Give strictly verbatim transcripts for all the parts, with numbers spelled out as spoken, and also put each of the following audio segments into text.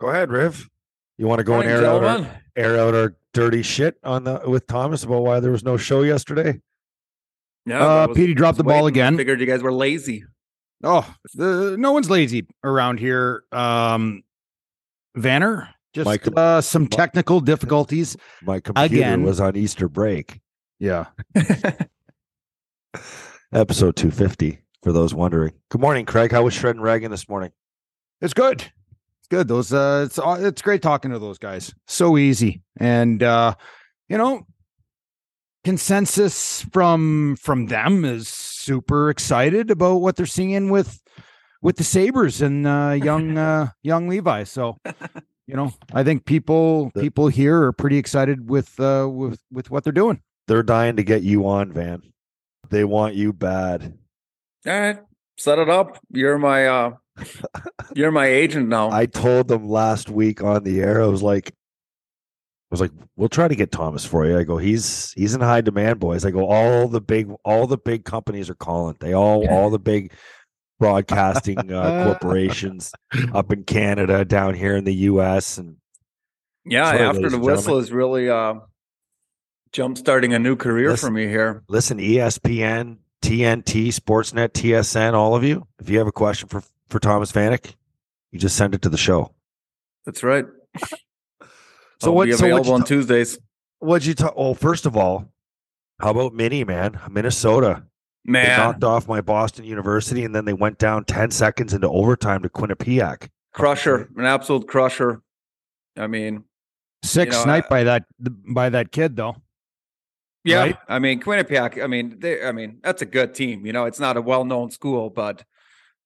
Go ahead, Riff. You want to go and air out, our, air out our dirty shit on the with Thomas about why there was no show yesterday? No, uh, was, Petey dropped the waiting. ball again. I figured you guys were lazy. Oh, the, no one's lazy around here. Um, Vanner, just my, uh, some technical difficulties. My computer again. was on Easter break. Yeah. Episode two fifty, for those wondering. Good morning, Craig. How was Shred and Ragging this morning? It's good. Good. Those, uh, it's it's great talking to those guys. So easy. And, uh, you know, consensus from from them is super excited about what they're seeing with with the Sabres and uh, young uh, young Levi. So, you know, I think people people here are pretty excited with uh, with with what they're doing. They're dying to get you on, Van. They want you bad. All right. Set it up. You're my uh you're my agent now. I told them last week on the air, I was like, I was like, we'll try to get Thomas for you. I go, he's he's in high demand, boys. I go, all the big all the big companies are calling. They all yeah. all the big broadcasting uh, corporations up in Canada, down here in the U S, and yeah, so, after the whistle is really uh, jump starting a new career listen, for me here. Listen, E S P N, T N T, Sportsnet, T S N, all of you. If you have a question for For Thomas Vanek, you just send it to the show. That's right. So what? Be available so on ta- Tuesdays. What'd you talk? Oh, first of all, how about Minnie, man? Minnesota, man, they knocked off my Boston University, and then they went down ten seconds into overtime to Quinnipiac. Crusher, an absolute crusher. I mean, six you know, snipe by that by that kid though. Yeah, right? I mean Quinnipiac. I mean, they, I mean that's a good team. You know, it's not a well-known school, but.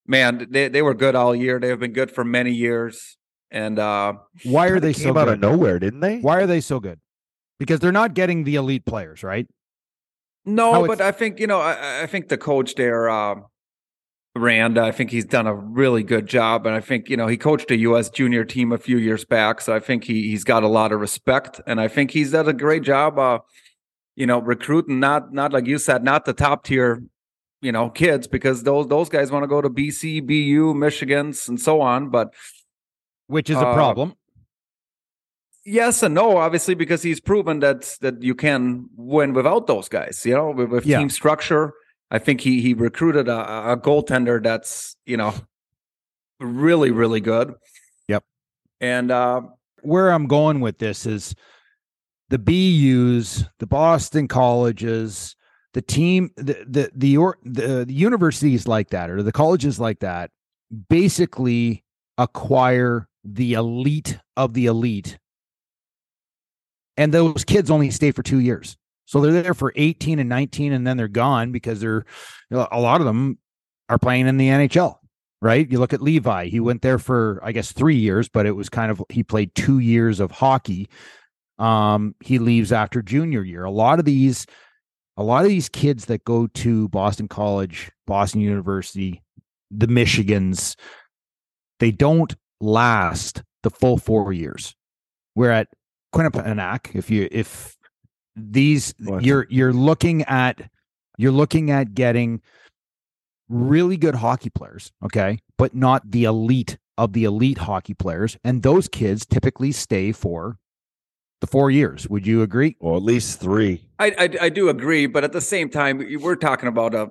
Man, they, they were good all year. They have been good for many years. And uh, why are they so good? Out of nowhere, didn't they? Why are they so good? Because they're not getting the elite players, right? No, How but I think, you know, I, I think the coach there, uh, Rand, I think he's done a really good job. And I think, you know, he coached a U S junior team a few years back. So I think he, he's got a lot of respect. And I think he's done a great job, uh, you know, recruiting, not, not like you said, not the top tier you know, kids, because those those guys want to go to B C, B U, Michigans, and so on. But which is uh, a problem. Yes and no, obviously, because he's proven that that you can win without those guys. You know, with, with yeah. team structure. I think he he recruited a, a goaltender that's you know really really good. Yep. And uh, where I'm going with this is the B Us, the Boston colleges. The team, the the the, or, the the universities like that, or the colleges like that, basically acquire the elite of the elite, and those kids only stay for two years. So they're there for eighteen and nineteen, and then they're gone because they're a lot of them are playing in the N H L, right? You look at Levi; he went there for I guess three years, but it was kind of he played two years of hockey. Um, he leaves after junior year. A lot of these. A lot of these kids that go to Boston College, Boston University, the Michigans, they don't last the full four years. We're at Quinnipiac. If you if these what? you're you're looking at you're looking at getting really good hockey players, okay, but not the elite of the elite hockey players. And those kids typically stay for the four years. Would you agree? Well, at least three. I, I, I do agree, but at the same time, we're talking about a,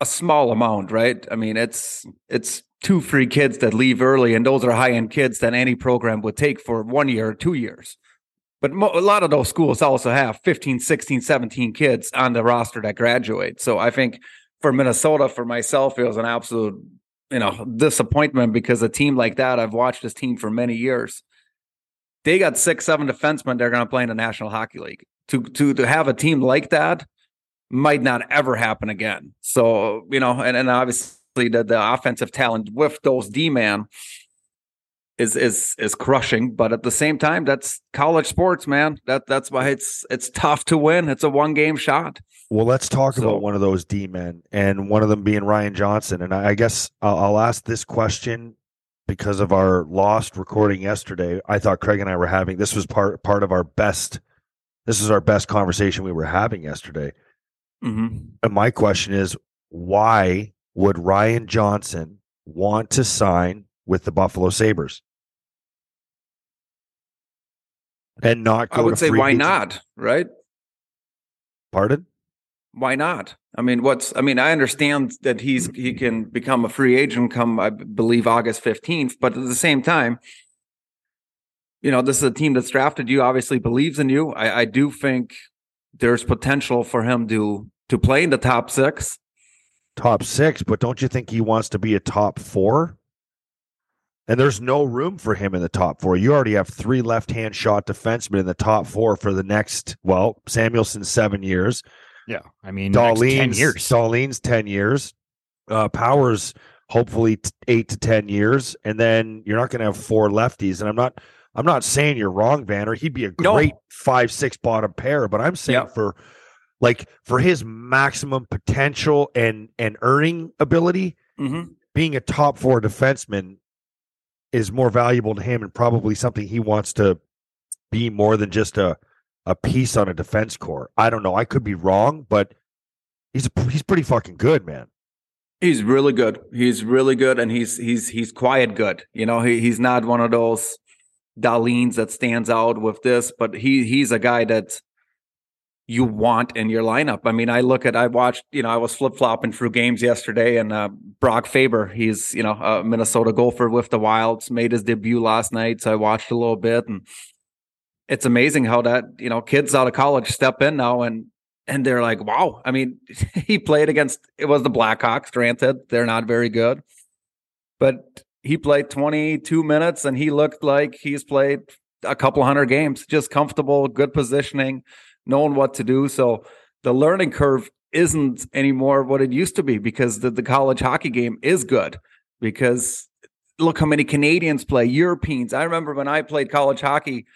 a small amount, right? I mean, it's it's two free kids that leave early, and those are high-end kids that any program would take for one year or two years. But mo- a lot of those schools also have fifteen, sixteen, seventeen kids on the roster that graduate. So I think for Minnesota, for myself, it was an absolute, you know, disappointment, because a team like that, I've watched this team for many years. They got six, seven defensemen they're going to play in the National Hockey League. To, to, to have a team like that might not ever happen again. So, you know, and, and obviously the, the offensive talent with those D-man is, is, is crushing. But at the same time, that's college sports, man. That That's why it's, it's tough to win. It's a one-game shot. Well, let's talk so, about one of those D-men, and one of them being Ryan Johnson. And I, I guess I'll, I'll ask this question. Because of our lost recording yesterday, I thought Craig and I were having, this was part part of our best, this is our best conversation we were having yesterday. Mm-hmm. And my question is, why would Ryan Johnson want to sign with the Buffalo Sabres? And not go I would to say, free why agency? Not, right? Pardon? Why not? I mean, what's? I mean, I understand that he's he can become a free agent come, I believe, August fifteenth. But at the same time, you know, this is a team that's drafted you, obviously believes in you. I, I do think there's potential for him to to play in the top six. Top six, but don't you think he wants to be a top four? And there's no room for him in the top four. You already have three left-hand shot defensemen in the top four for the next, well, Samuelson's seven years. Yeah, I mean, ten years. Darlene's ten years, uh, Powers hopefully t- eight to ten years, and then you're not going to have four lefties. And I'm not, I'm not saying you're wrong, Vanner. He'd be a great no. five, six bottom pair, but I'm saying yeah. for like for his maximum potential and and earning ability, mm-hmm. being a top four defenseman is more valuable to him, and probably something he wants to be more than just a. a piece on a defense corps. I don't know. I could be wrong, but he's a, he's pretty fucking good, man. He's really good. He's really good, and he's he's he's quiet good. You know, he he's not one of those Darlene's that stands out with this, but he he's a guy that you want in your lineup. I mean, I look at, I watched, you know, I was flip-flopping through games yesterday, and uh, Brock Faber, he's, you know, a Minnesota golfer with the Wilds, made his debut last night, so I watched a little bit, and it's amazing how that, you know, kids out of college step in now, and and they're like, wow. I mean, he played against, it was the Blackhawks, granted, they're not very good. But he played twenty-two minutes, and he looked like he's played a couple hundred games, just comfortable, good positioning, knowing what to do. So the learning curve isn't anymore what it used to be, because the, the college hockey game is good, because look how many Canadians play, Europeans. I remember when I played college hockey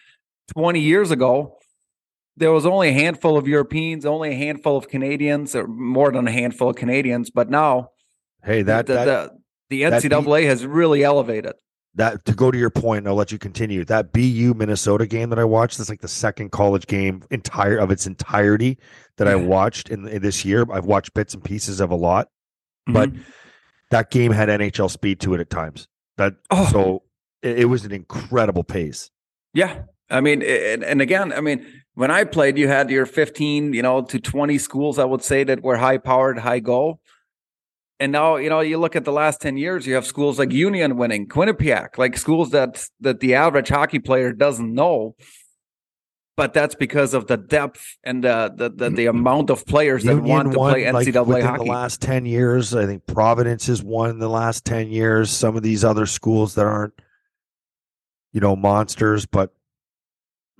twenty years ago, there was only a handful of Europeans, only a handful of Canadians, or more than a handful of Canadians. But now, hey, that the, that, the, the N C double A that, has really elevated. That, to go to your point, I'll let you continue. That B U Minnesota game that I watched, that's like the second college game entire of its entirety that I watched in, in this year. I've watched bits and pieces of a lot, mm-hmm. but that game had N H L speed to it at times. That oh. so it, it was an incredible pace. Yeah. I mean, and again, I mean, when I played, you had your fifteen, you know, to twenty schools, I would say, that were high powered, high goal. And now, you know, you look at the last ten years, you have schools like Union winning, Quinnipiac, like schools that that the average hockey player doesn't know. But that's because of the depth and the the, the, the amount of players that Union want to won, play N C double A like hockey. The last ten years, I think Providence has won in the last ten years. Some of these other schools that aren't, you know, monsters, but.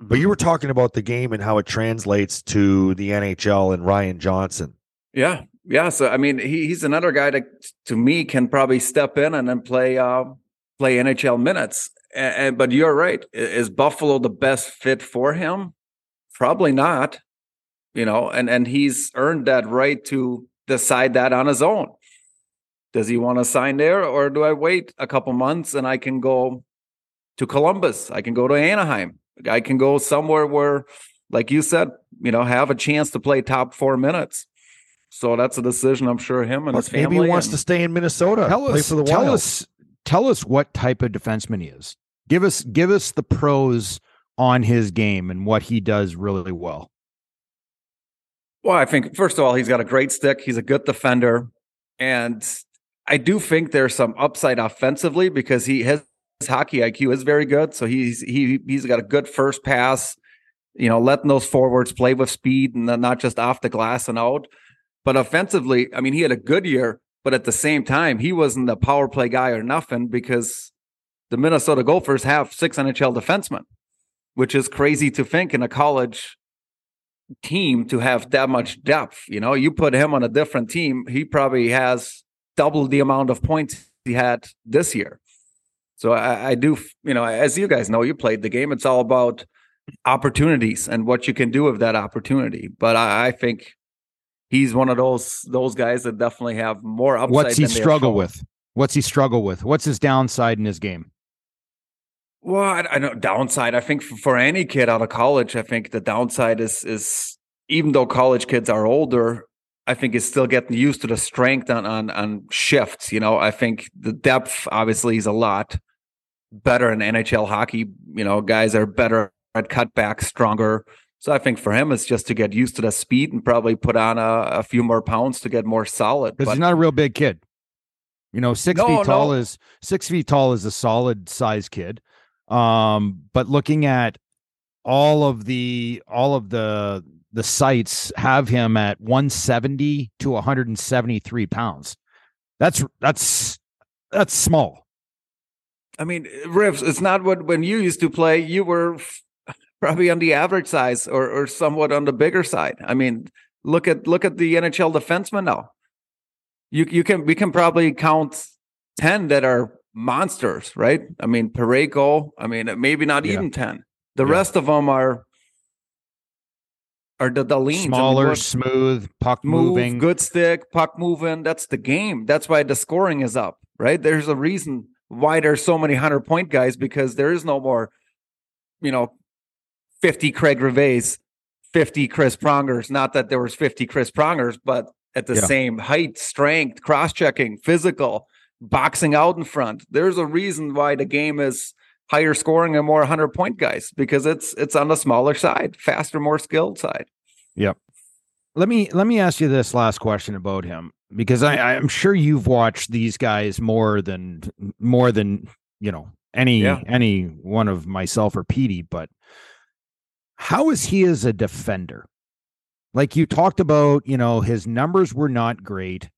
But you were talking about the game and how it translates to the N H L and Ryan Johnson. Yeah. Yeah. So, I mean, he, he's another guy that, to me, can probably step in and then play uh, play N H L minutes. And, and, but you're right. Is Buffalo the best fit for him? Probably not. You know, and, and he's earned that right to decide that on his own. Does he want to sign there, or do I wait a couple months and I can go to Columbus? I can go to Anaheim. I can go somewhere where, like you said, you know, have a chance to play top four minutes. So that's a decision I'm sure him and Plus his family. Maybe he wants and, to stay in Minnesota. Tell us, play for the tell Wild. us, tell us what type of defenseman he is. Give us, give us the pros on his game and what he does really well? Well, I think, first of all, he's got a great stick. He's a good defender. And I do think there's some upside offensively because he has, his hockey I Q is very good. So he's he, he's got a good first pass, you know, letting those forwards play with speed and not just off the glass and out. But offensively, I mean, he had a good year, but at the same time, he wasn't a power play guy or nothing because the Minnesota Gophers have six N H L defensemen, which is crazy to think in a college team to have that much depth. You know, you put him on a different team, he probably has double the amount of points he had this year. So I, I do, you know, as you guys know, you played the game. It's all about opportunities and what you can do with that opportunity. But I, I think he's one of those those guys that definitely have more upside. What's he struggle with? What's he struggle with? What's his downside in his game? Well, I, I know downside. I think for, for any kid out of college, I think the downside is is even though college kids are older, I think is still getting used to the strength on, on on shifts. You know, I think the depth obviously is a lot better in N H L hockey. You know, guys are better at cutbacks, stronger. So I think for him, it's just to get used to the speed and probably put on a, a few more pounds to get more solid. Because he's not a real big kid. You know, six no, feet tall no. is six feet tall is a solid size kid. Um, but looking at all of the all of the the sites have him at one seventy to one seventy-three pounds. That's that's that's small. I mean, Riffs, it's not what when you used to play, you were probably on the average size or or somewhat on the bigger side. I mean, look at look at the N H L defensemen now. You you can we can probably count ten that are monsters, right? I mean, Pareko, I mean, maybe not yeah. even ten. The yeah. rest of them are are the, the leans. Smaller, I mean, what, smooth, puck move, moving. Good stick, puck moving. That's the game. That's why the scoring is up, right? There's a reason why there's so many one hundred point guys because there is no more, you know, fifty Craig Riveys, fifty Chris Prongers. Not that there was fifty Chris Prongers, but at the yeah. same height, strength, cross-checking, physical, boxing out in front. There's a reason why the game is higher scoring and more one hundred point guys because it's it's on the smaller side, faster, more skilled side. Yep. Let me let me ask you this last question about him because I, I'm sure you've watched these guys more than more than you know any yeah. any one of myself or Petey. But how is he as a defender? Like you talked about, you know, his numbers were not great.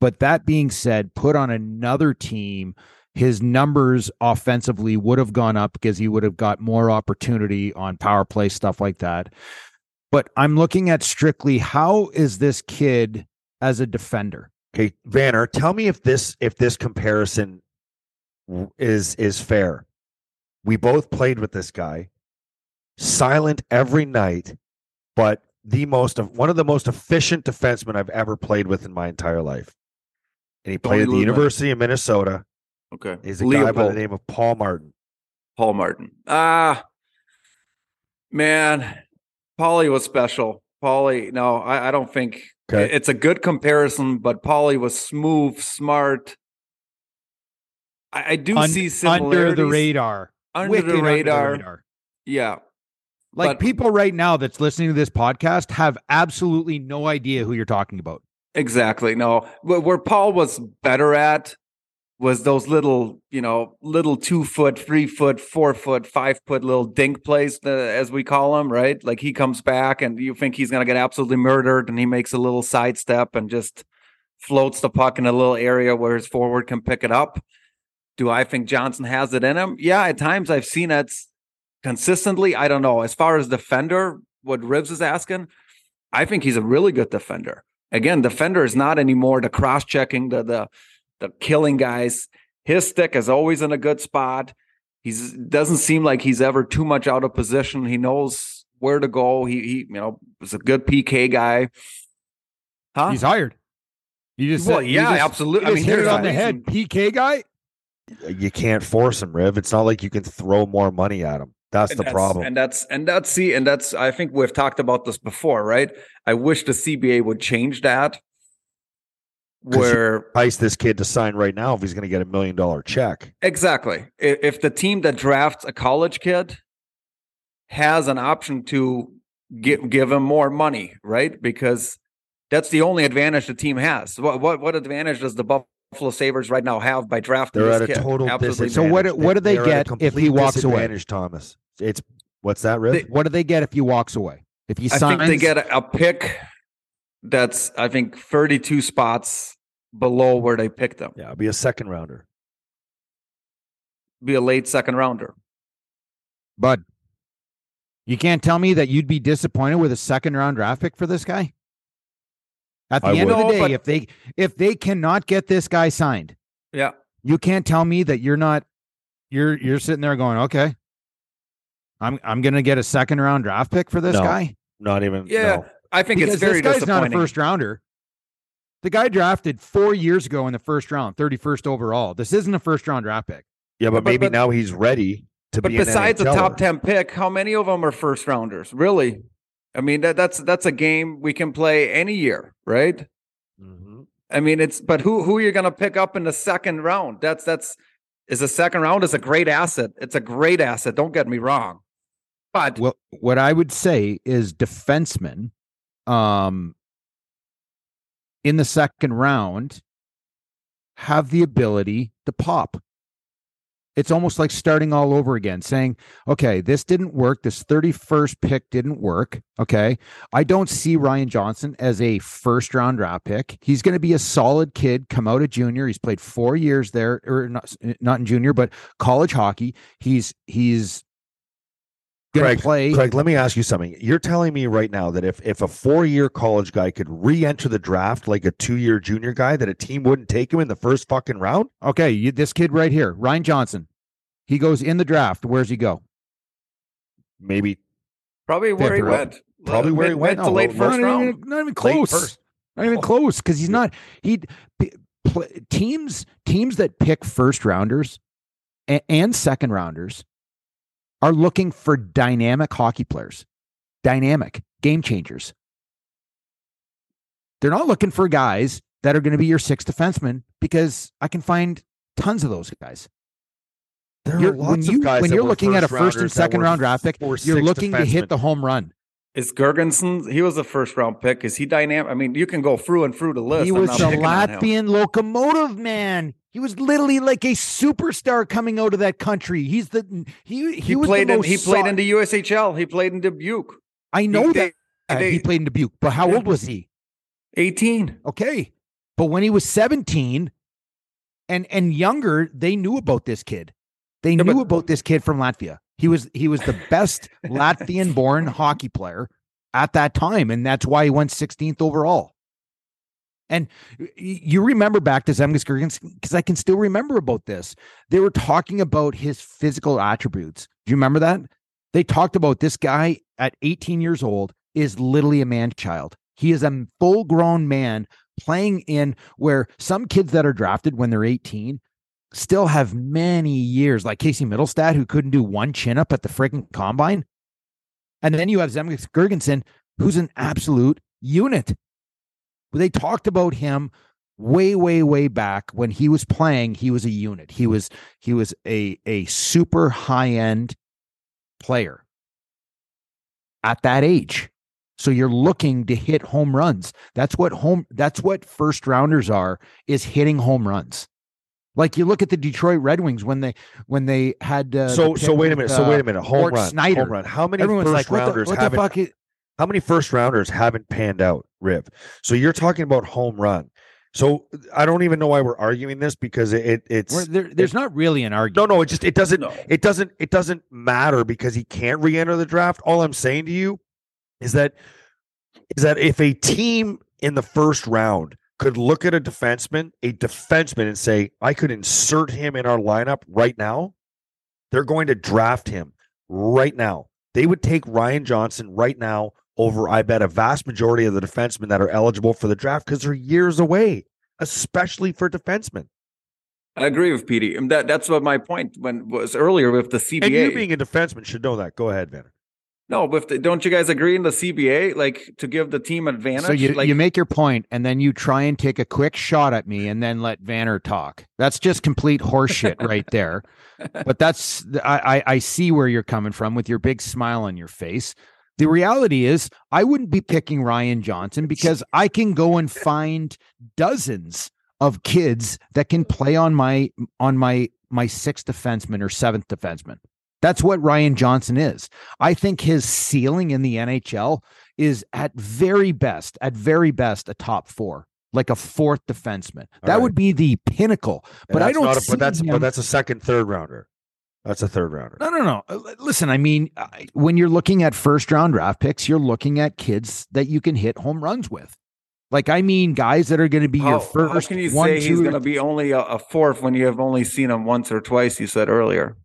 But that being said, put on another team, his numbers offensively would have gone up because he would have got more opportunity on power play, stuff like that. But I'm looking at strictly how is this kid as a defender? Okay, Vanner, tell me if this if this comparison is is fair. We both played with this guy, silent every night, but the most of one of the most efficient defensemen I've ever played with in my entire life. And he played at the University of Minnesota. Okay. He's a guy by the name of Paul Martin. Paul Martin. Ah, man. Paulie was special. Paulie, no, I, I don't think okay. it's a good comparison, but Paulie was smooth, smart. I, I do Un- see similarities. Under the radar. Under Wicked the radar. Under the radar. Yeah. Like but, people right now that's listening to this podcast have absolutely no idea who you're talking about. Exactly. No, where Paul was better at was those little, you know, little two foot, three foot, four foot, five foot little dink plays, as we call them, right? Like he comes back and you think he's going to get absolutely murdered and he makes a little sidestep and just floats the puck in a little area where his forward can pick it up. Do I think Johnson has it in him? Yeah, at times I've seen it consistently. I don't know. As far as defender, what Ribs is asking, I think he's a really good defender. Again, defender is not anymore the cross-checking, the the the killing guys. His stick is always in a good spot. He doesn't seem like he's ever too much out of position. He knows where to go. He he, you know, is a good P K guy. Huh? He's hired. You just well, said, yeah, you just, absolutely. You just I mean, hit it on the head. P K guy. You can't force him, Riv. It's not like you can throw more money at him. That's the problem. And that's, and that's, see, and that's, I think we've talked about this before, right? I wish the C B A would change that. Where ice this kid to sign right now if he's going to get a million dollar check. Exactly. If the team that drafts a college kid has an option to give, give him more money, right? Because that's the only advantage the team has. What what, what advantage does the Buffalo Sabres right now have by drafting They're this at kid? a total Absolutely disadvantage. So what, what do they They're get if he walks away? Thomas, it's what's that, Riff? What do they get if he walks away? If he signs, I think they get a, a pick that's, I think, thirty-two spots below where they picked them. Yeah, it'll be a second rounder. Be a late second rounder. Bud, you can't tell me that you'd be disappointed with a second round draft pick for this guy? At the I end would. of the day, no, if they if they cannot get this guy signed, yeah, you can't tell me that you're not you're you're sitting there going, okay, I'm I'm gonna get a second round draft pick for this no, guy. Not even. Yeah, no. I think because it's very this guy's disappointing. Not a first rounder. The guy drafted four years ago in the first round, thirty-first overall. This isn't a first round draft pick. Yeah, but, but maybe but, now he's ready to but be. But besides an the top ten pick, how many of them are first rounders? Really? I mean, that, that's that's a game we can play any year, right? Mm-hmm. I mean, it's but who who you're going to pick up in the second round? That's that's is the second round is a great asset. It's a great asset. Don't get me wrong. But well, what I would say is defensemen, um, in the second round, have the ability to pop. It's almost like starting all over again, saying, okay, this didn't work. This thirty-first pick didn't work. Okay. I don't see Ryan Johnson as a first round draft pick. He's going to be a solid kid, come out of junior. He's played four years there, or not, not in junior, but college hockey. He's, he's going Craig, to play. Craig, let me ask you something. You're telling me right now that if, if a four year college guy could re-enter the draft, like a two year junior guy, that a team wouldn't take him in the first fucking round. Okay. You, this kid right here, Ryan Johnson. He goes in the draft. Where's he go? Maybe. Probably where he went. Probably where he went. To late first round. Not even close. Not even close because he's not. He teams teams that pick first rounders and, and second rounders are looking for dynamic hockey players, dynamic game changers. They're not looking for guys that are going to be your sixth defenseman because I can find tons of those guys. There are you're, lots when you, of guys when you're looking at a first and second round draft pick, you're looking to hit the home run. Is Girgensons? He was a first round pick. Is he dynamic? I mean, you can go through and through the list. He I'm was a Latvian locomotive, man. He was literally like a superstar coming out of that country. He's the he he, he was played the most in he played in the U S H L. He played in Dubuque. I know he, that they, they, he played in Dubuque, but how yeah. old was he? eighteen. Okay, but when he was seventeen and and younger, they knew about this kid. They knew yeah, but, about this kid from Latvia. He was he was the best Latvian-born hockey player at that time, and that's why he went sixteenth overall. And you remember back to Zemgus Girgensons, because I can still remember about this. They were talking about his physical attributes. Do you remember that? They talked about this guy at eighteen years old is literally a man-child. He is a full-grown man playing in where some kids that are drafted when they're eighteen still have many years, like Casey Mittelstadt, who couldn't do one chin up at the freaking combine. And then you have Zemgus Girgensons, who's an absolute unit. They talked about him way, way, way back when he was playing. He was a unit. He was he was a a super high end player at that age. So you're looking to hit home runs. That's what home. That's what first rounders are, is hitting home runs. Like you look at the Detroit Red Wings when they when they had uh, so the so wait a minute with, uh, so wait a minute home Mort run Snyder. home run how many Everyone's first like, rounders what the, what the fuck is- how many first rounders haven't panned out, Riv? So you're talking about home run. So I don't even know why we're arguing this because it, it it's there, there's it, not really an argument. No, no, it just it doesn't no. it doesn't it doesn't matter because he can't re-enter the draft. All I'm saying to you is that is that if a team in the first round could look at a defenseman, a defenseman, and say, I could insert him in our lineup right now, they're going to draft him right now. They would take Ryan Johnson right now over, I bet, a vast majority of the defensemen that are eligible for the draft because they're years away, especially for defensemen. I agree with Petey. That, that's what my point when was earlier with the C B A. And you being a defenseman should know that. Go ahead, Vanner. No, but if they, don't you guys agree in the C B A, like, to give the team advantage? So you, like, you make your point, and then you try and take a quick shot at me, and then let Vaner talk. That's just complete horseshit right there. But that's I, I, I see where you're coming from with your big smile on your face. The reality is I wouldn't be picking Ryan Johnson because I can go and find dozens of kids that can play on my on my my sixth defenseman or seventh defenseman. That's what Ryan Johnson is. I think his ceiling in the N H L is at very best, at very best, a top four, like a fourth defenseman. All that right. would be the pinnacle. Yeah, but I don't. Not a, see but that's him. But that's a second, third rounder. That's a third rounder. No, no, no. Listen, I mean, when you're looking at first round draft picks, you're looking at kids that you can hit home runs with. Like, I mean, guys that are going to be how, your first. How can you one, say two, he's going to be only a, a fourth when you have only seen him once or twice? You said earlier.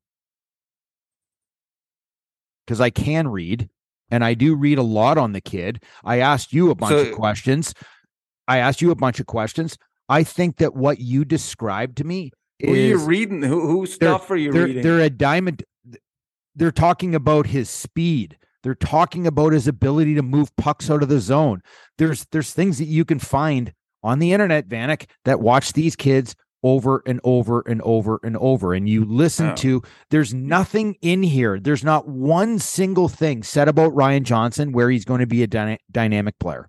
Because I can read, and I do read a lot on the kid. I asked you a bunch so, of questions. I asked you a bunch of questions. I think that what you described to me is... Who are you reading? Who, who stuff are you they're, reading? They're a diamond. They're talking about his speed. They're talking about his ability to move pucks out of the zone. There's, there's things that you can find on the internet, Vanek, that watch these kids over and over and over and over. And you listen oh. to, there's nothing in here. There's not one single thing said about Ryan Johnson where he's going to be a dyna- dynamic player.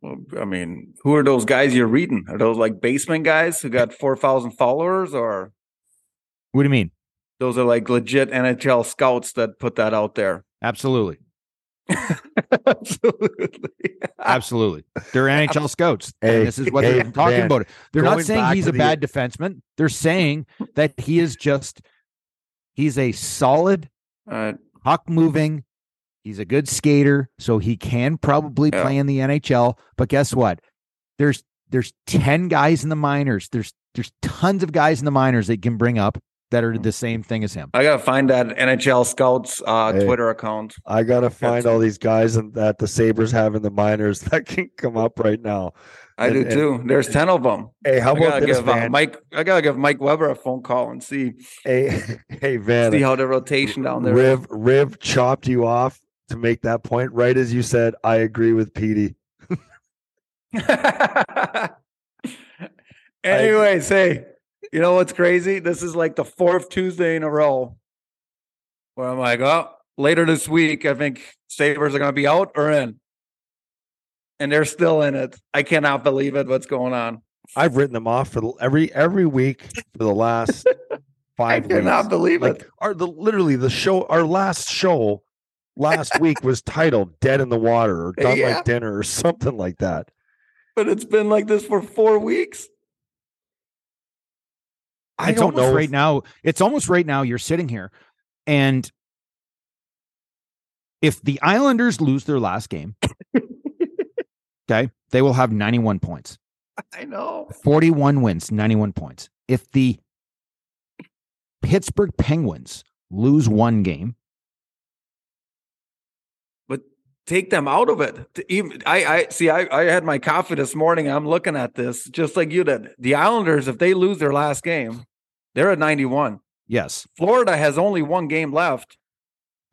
Well, I mean, who are those guys you're reading? Are those like basement guys who got four thousand followers or? What do you mean? Those are like legit N H L scouts that put that out there. Absolutely. Absolutely. Absolutely. They're N H L scouts. Hey, this is what hey, they're talking man. about. They're Going not saying he's a the... bad defenseman. They're saying that he is just, he's a solid uh, puck moving. He's a good skater. So he can probably yeah. play in the N H L, but guess what? There's, there's ten guys in the minors. There's, there's tons of guys in the minors that can bring up that are the same thing as him. I gotta find that N H L scouts uh, hey, Twitter account. I gotta find That's all these guys in, that the Sabres have in the minors that can come up right now. I and, do and, too. There's ten of them. Hey, how I about this, give, Van? Uh, Mike? I gotta give Mike Weber a phone call and see. Hey, hey, Van. See how the rotation down there. Riv, Riv chopped you off to make that point right as you said. I agree with Petey. Anyways, I, hey. You know what's crazy? This is like the fourth Tuesday in a row where I'm like, oh, later this week, I think Sabres are going to be out or in. And they're still in it. I cannot believe it. What's going on? I've written them off for the, every every week for the last five weeks. I cannot weeks. believe like, it. Our, the, literally, the show, our last show last week was titled Dead in the Water or Done yeah. Like Dinner or something like that. But it's been like this for four weeks. I don't know. Right now, it's almost right now you're sitting here, and if the Islanders lose their last game, okay, they will have ninety-one points. I know. forty-one wins, ninety-one points. If the Pittsburgh Penguins lose one game. But take them out of it. To even, I, I see, I, I had my coffee this morning. I'm looking at this just like you did. The Islanders, if they lose their last game, they're at ninety-one. Yes. Florida has only one game left.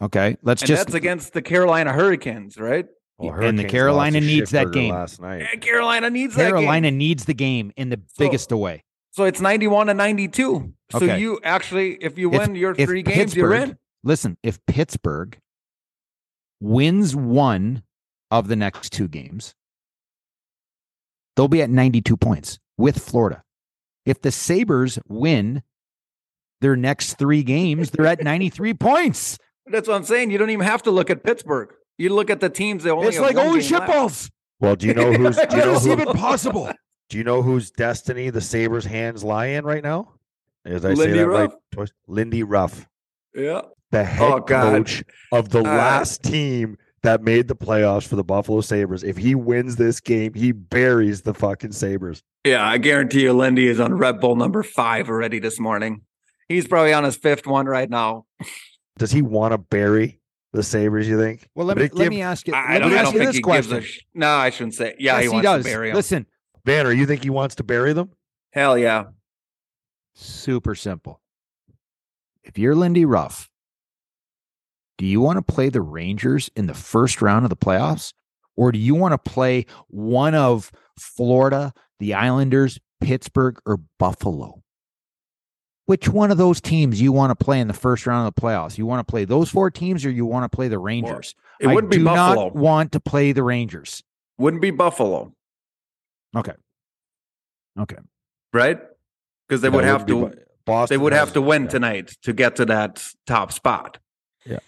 Okay. Let's and just. That's against the Carolina Hurricanes, right? Well, Hurricanes and the Carolina needs that game. Last night. Yeah, Carolina needs Carolina that game. Carolina needs the game in the so, biggest way. So it's ninety-one to ninety-two. So okay. you actually, if you win if, your three games, you're in. Listen, if Pittsburgh wins one of the next two games, they'll be at ninety-two points with Florida. If the Sabres win their next three games, they're at ninety-three points. That's what I'm saying. You don't even have to look at Pittsburgh. You look at the teams that only. It's like holy shitballs. Well, do you know who's? Do you know who, even possible? Do you know whose destiny the Sabres' hands lie in right now? As I Lindy say that Ruff. Right, Lindy Ruff. Yeah, the head oh, coach of the uh, last team that made the playoffs for the Buffalo Sabres. If he wins this game, he buries the fucking Sabres. Yeah, I guarantee you Lindy is on Red Bull number five already this morning. He's probably on his fifth one right now. Does he want to bury the Sabres, you think? Well, let me, let give, me ask you, I, let I me ask you this question. Sh- no, I shouldn't say it. Yeah, yes, he, he wants does. to bury them. Listen, Banner, you think he wants to bury them? Hell yeah. Super simple. If you're Lindy Ruff, Do you want to play the Rangers in the first round of the playoffs? Or do you want to play one of Florida, the Islanders, Pittsburgh, or Buffalo? Which one of those teams you want to play in the first round of the playoffs? You want to play those four teams, or you want to play the Rangers? It wouldn't be Buffalo. I do not want to play the Rangers. Wouldn't be Buffalo. Okay. Okay. Right? Because they would have to. They would have to win tonight to get to that top spot. Yeah.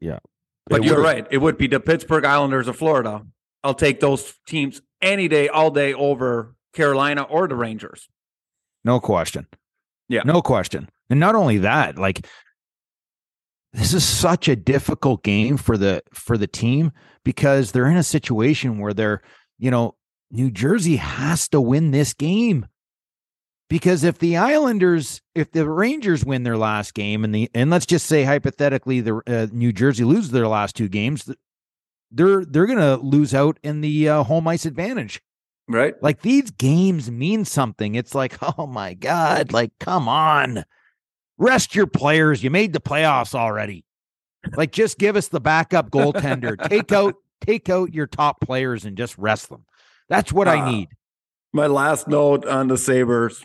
Yeah. But you're right. It would be the Pittsburgh Islanders or Florida. I'll take those teams any day, all day over Carolina or the Rangers. No question. Yeah. No question. And not only that, like, this is such a difficult game for the for the team, because they're in a situation where they're, you know, New Jersey has to win this game, because if the Islanders, if the Rangers win their last game, and the and let's just say hypothetically the uh, New Jersey lose their last two games, they're they're going to lose out in the uh, home ice advantage. Right. Like, these games mean something. It's like, oh my God, like, come on, rest your players. You made the playoffs already. Like, just give us the backup goaltender. Take out, take out your top players and just rest them. That's what uh, I need. My last note on the Sabres.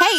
Hey,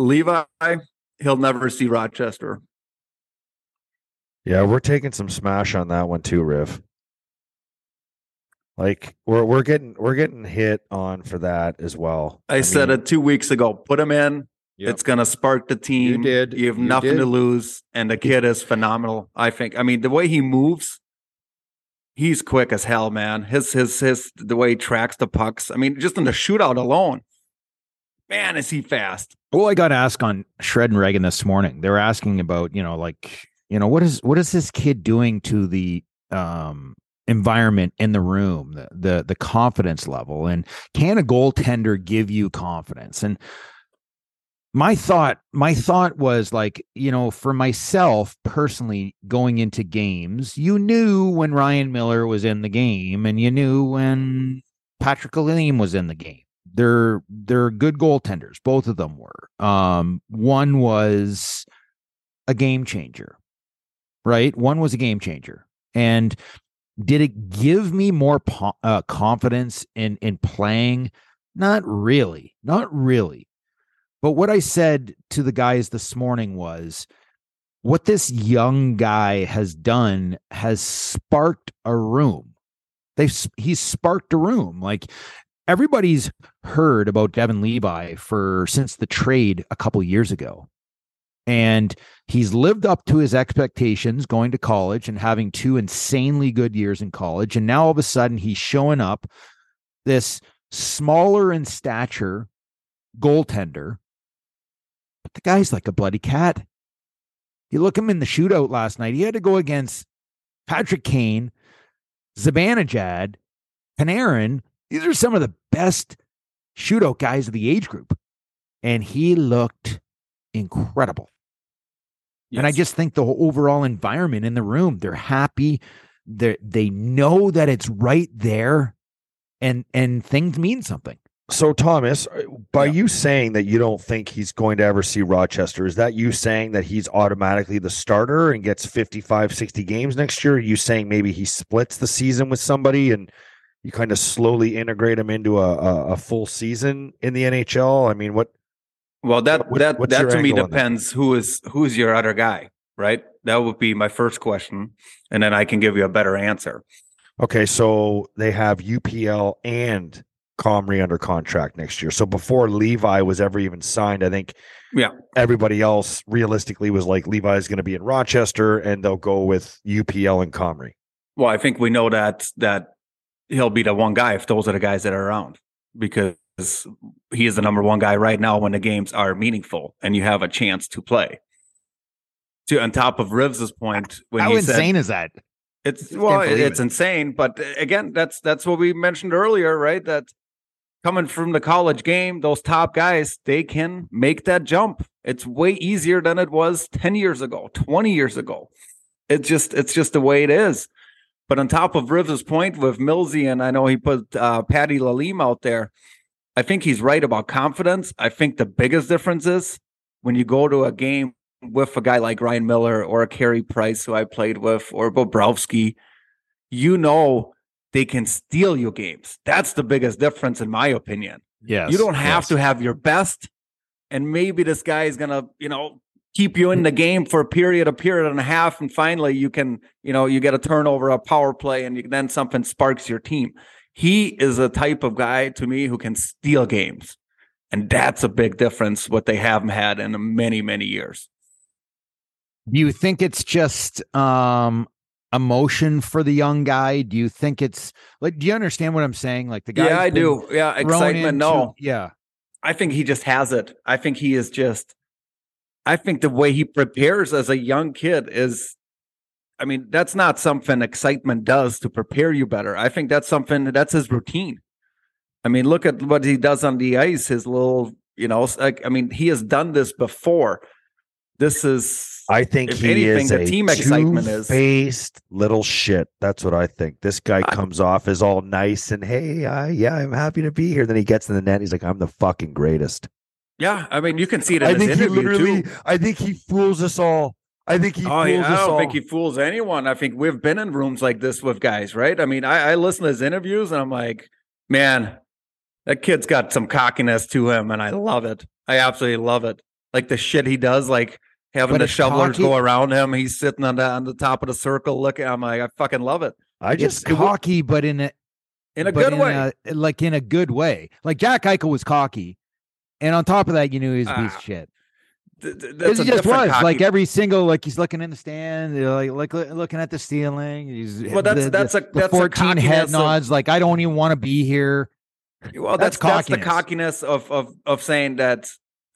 Levi, he'll never see Rochester. Yeah, we're taking some smash on that one too, Riff. Like, we're we're getting we're getting hit on for that as well. I, I said mean, it two weeks ago. Put him in. Yep. It's gonna spark the team. You did. You have you nothing did. to lose, and the kid is phenomenal. I think. I mean, the way he moves, he's quick as hell, man. His his his the way he tracks the pucks. I mean, just in the shootout alone. Man, is he fast. Well, I got asked on Shred and Reagan this morning. They were asking about, you know, like, you know, what is what is this kid doing to the um, environment in the room, the, the the confidence level, and can a goaltender give you confidence? And my thought, my thought was like, you know, for myself personally, going into games, you knew when Ryan Miller was in the game, and you knew when Patrick Lalime was in the game. They're they're good goaltenders. Both of them were. Um, one was a game changer, right? One was a game changer. And did it give me more po- uh, confidence in in playing? Not really, not really. But what I said to the guys this morning was, what this young guy has done has sparked a room. They've he's sparked a room. Like, everybody's heard about Devon Levi for since the trade a couple years ago, and he's lived up to his expectations going to college and having two insanely good years in college. And now all of a sudden he's showing up, this smaller in stature goaltender, but the guy's like a bloody cat. You look him in the shootout last night. He had to go against Patrick Kane, Zibanejad, Panarin. These are some of the best shootout guys of the age group. And he looked incredible. Yes. And I just think the whole overall environment in the room, they're happy. They they know that it's right there, and and things mean something. So, Thomas, by yeah. you saying that you don't think he's going to ever see Rochester, is that you saying that he's automatically the starter and gets fifty-five, sixty games next year? Are you saying maybe he splits the season with somebody and you kind of slowly integrate him into a, a, a full season in the N H L? I mean, what? Well, that what, that that to me depends who is who's your other guy. right? That would be my first question, and then I can give you a better answer. Okay, so they have U P L and Comrie under contract next year. So before Levi was ever even signed, I think yeah. everybody else realistically was like, Levi is going to be in Rochester, and they'll go with U P L and Comrie. Well, I think we know that that he'll be the one guy if those are the guys that are around, because he is the number one guy right now when the games are meaningful and you have a chance to play. To on top of Rivs's point, when how he insane said, is that? It's well, it's it. insane. But again, that's that's what we mentioned earlier, right? That coming from the college game, those top guys, they can make that jump. It's way easier than it was ten years ago, twenty years ago. It's just it's just the way it is. But on top of Rivers' point with Millsy, and I know he put uh, Patty Lalime out there, I think he's right about confidence. I think the biggest difference is when you go to a game with a guy like Ryan Miller or a Carey Price, who I played with, or Bobrovsky, you know they can steal your games. That's the biggest difference, in my opinion. Yes, you don't have yes. to have your best, and maybe this guy is going to, you know, keep you in the game for a period, a period and a half, and finally you can, you know, you get a turnover, a power play, and you, then something sparks your team. He is a type of guy, to me, who can steal games, and that's a big difference, what they haven't had in many, many years. Do you think it's just um, emotion for the young guy? Do you think it's, like, do you understand what I'm saying? Like the guy, yeah, I do. Yeah, excitement, into, no. Yeah. I think he just has it. I think he is just, I think the way he prepares as a young kid is, I mean, that's not something excitement does to prepare you better. I think that's something, that's his routine. I mean, look at what he does on the ice, his little, you know, like, I mean, he has done this before. This is, I think if he anything, is the team a excitement is faced little shit. That's what I think. This guy I, comes off as all nice and, hey, I, yeah, I'm happy to be here. Then he gets in the net. He's like, I'm the fucking greatest. Yeah, I mean, you can see it in I his think interview, he literally, too. I think he fools us all. I think he oh, fools yeah, us all. I don't all. think he fools anyone. I think we've been in rooms like this with guys, right? I mean, I, I listen to his interviews, and I'm like, man, that kid's got some cockiness to him, and I love it. I absolutely love it. Like the shit he does, like having but the shovelers cocky. Go around him. He's sitting on the, on the top of the circle. Look, I'm like, I fucking love it. I just it's cocky, but in a, in a good in way, a, like in a good way. Like Jack Eichel was cocky. And on top of that, you knew he was a piece of shit. Th- th- that's he just was cocky. Like every single, like he's looking in the stand, like, like looking at the ceiling. He's, well, that's the, that's the, a that's the fourteen a head nods. Of, like I don't even want to be here. Well, that's that's, that's the cockiness of of of saying that.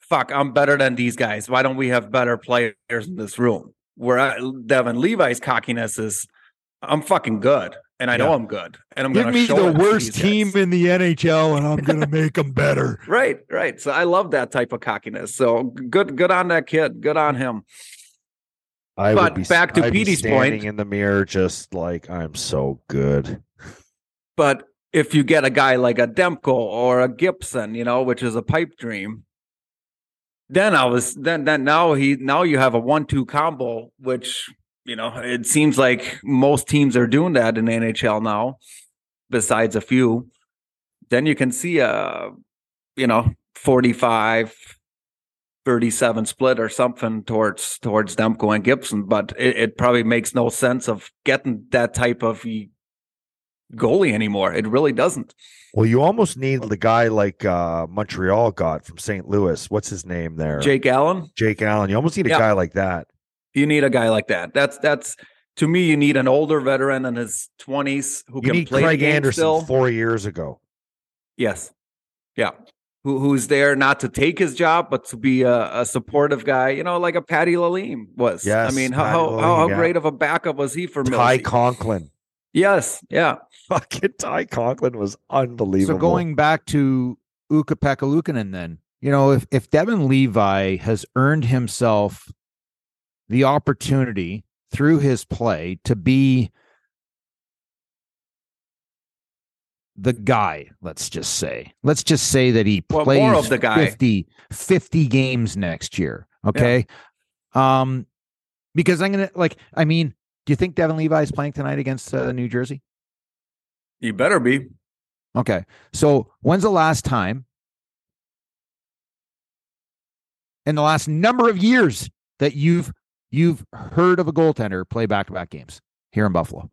Fuck, I'm better than these guys. Why don't we have better players in this room? Where I, Devon Levi's cockiness is, I'm fucking good, and I yeah. know I'm good, and I'm going to show the worst team guys. In the N H L, and I'm going to make them better. Right, right. So I love that type of cockiness. So good, good on that kid. Good on him. I but would be, back to I'd Petey's be standing point in the mirror, just like I'm so good. But if you get a guy like a Demko or a Gibson, you know, which is a pipe dream. Then I was then then now he now you have a one two combo, which, you know, it seems like most teams are doing that in the N H L now, besides a few. Then you can see a, you know, forty-five thirty-seven split or something towards towards Demko and Gibson, but it, it probably makes no sense of getting that type of goalie anymore. It really doesn't. Well, you almost need the guy like uh, Montreal got from Saint Louis. What's his name there? Jake Allen. Jake Allen. You almost need a yeah. guy like that. You need a guy like that. That's that's to me. You need an older veteran in his twenties who you can need play Craig the game Anderson still. Four years ago. Yes. Yeah. Who who's there not to take his job, but to be a, a supportive guy. You know, like a Patty Lalime was. Yes. I mean, how how, how, how great of a backup was he for Ty Millsy? Conklin? Yes. Yeah. Fucking Ty Conklin was unbelievable. So going back to Ukko-Pekka Luukkonen, then, you know, if, if Devon Levi has earned himself the opportunity through his play to be the guy, let's just say, let's just say that he well, plays more of the guy. fifty, fifty games next year. Okay. Yeah. Um, because I'm going to like, I mean, do you think Devon Levi is playing tonight against uh, New Jersey? You better be. Okay. So when's the last time in the last number of years that you've you've heard of a goaltender play back-to-back games here in Buffalo?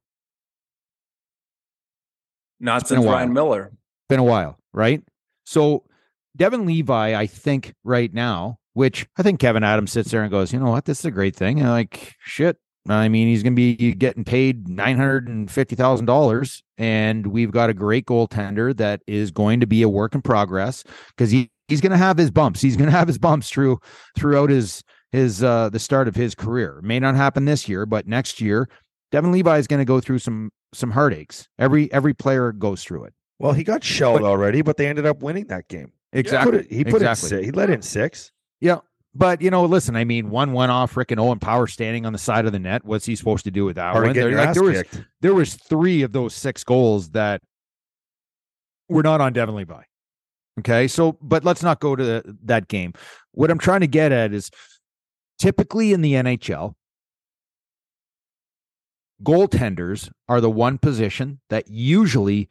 Not since Ryan Miller. Been a while, right? So Devon Levi, I think right now, which I think Kevin Adams sits there and goes, you know what, this is a great thing. And like, shit. I mean, he's going to be getting paid nine hundred fifty thousand dollars, and we've got a great goaltender that is going to be a work in progress because he, he's going to have his bumps. He's going to have his bumps through throughout his his uh, the start of his career. It may not happen this year, but next year, Devon Levi is going to go through some some heartaches. Every every player goes through it. Well, he got shelled but, already, but they ended up winning that game. Exactly. He put, it, he, put exactly. It, he let in six. Yeah. But, you know, listen, I mean, one went off Rick and Owen Power standing on the side of the net. What's he supposed to do with that one? There, like, there, was, there was three of those six goals that were not on Devon Levi. Okay, so, but let's not go to the, that game. What I'm trying to get at is typically in the N H L, goaltenders are the one position that usually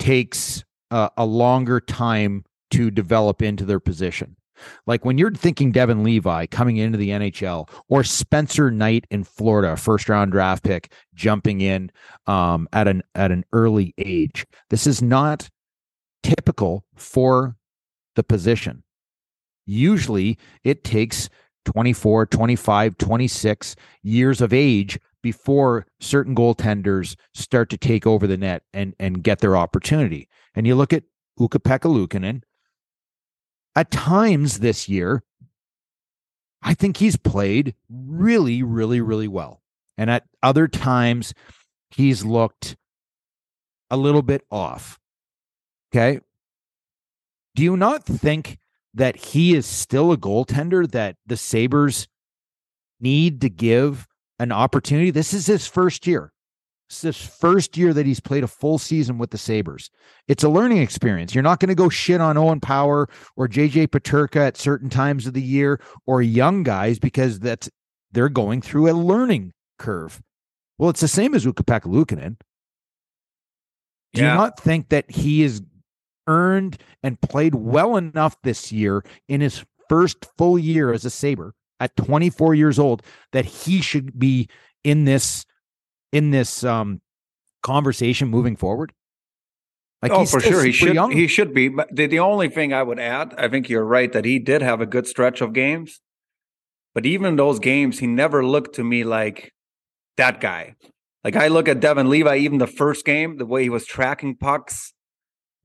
takes uh, a longer time to develop into their position. Like when you're thinking Devon Levi coming into the N H L or Spencer Knight in Florida, first round draft pick jumping in um, at an at an early age. This is not typical for the position. Usually it takes twenty-four, twenty-five, twenty-six years of age before certain goaltenders start to take over the net and, and get their opportunity. And you look at Ukko-Pekka Luukkonen. At times this year, I think he's played really, really, really well. And at other times, he's looked a little bit off. Okay. Do you not think that he is still a goaltender that the Sabres need to give an opportunity? This is his first year. It's his first year that he's played a full season with the Sabres. It's a learning experience. You're not going to go shit on Owen Power or J J Paterka at certain times of the year or young guys because that's they're going through a learning curve. Well, it's the same as Ukko-Pekka Luukkonen. Do yeah. you not think that he has earned and played well enough this year in his first full year as a Sabre at twenty-four years old that he should be in this in this um, conversation moving forward? Like oh, for sure. He should, young. he should be. But the, the only thing I would add, I think you're right that he did have a good stretch of games, but even those games, he never looked to me like that guy. Like I look at Devon Levi, even the first game, the way he was tracking pucks,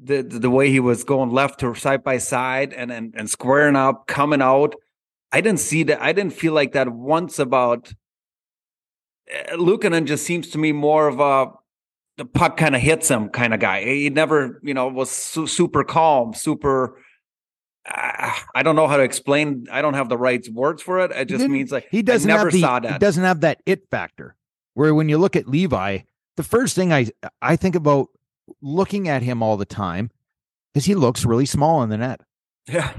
the the way he was going left to side by side and, and, and squaring up, coming out. I didn't see that. I didn't feel like that once about Luukkonen. Just seems to me more of a the puck kind of hits him kind of guy. He never, you know, was su- super calm, super. Uh, I don't know how to explain. I don't have the right words for it. It just means like he doesn't I never have the, saw that. He doesn't have that it factor. Where when you look at Levi, the first thing I I think about looking at him all the time is he looks really small in the net. Yeah.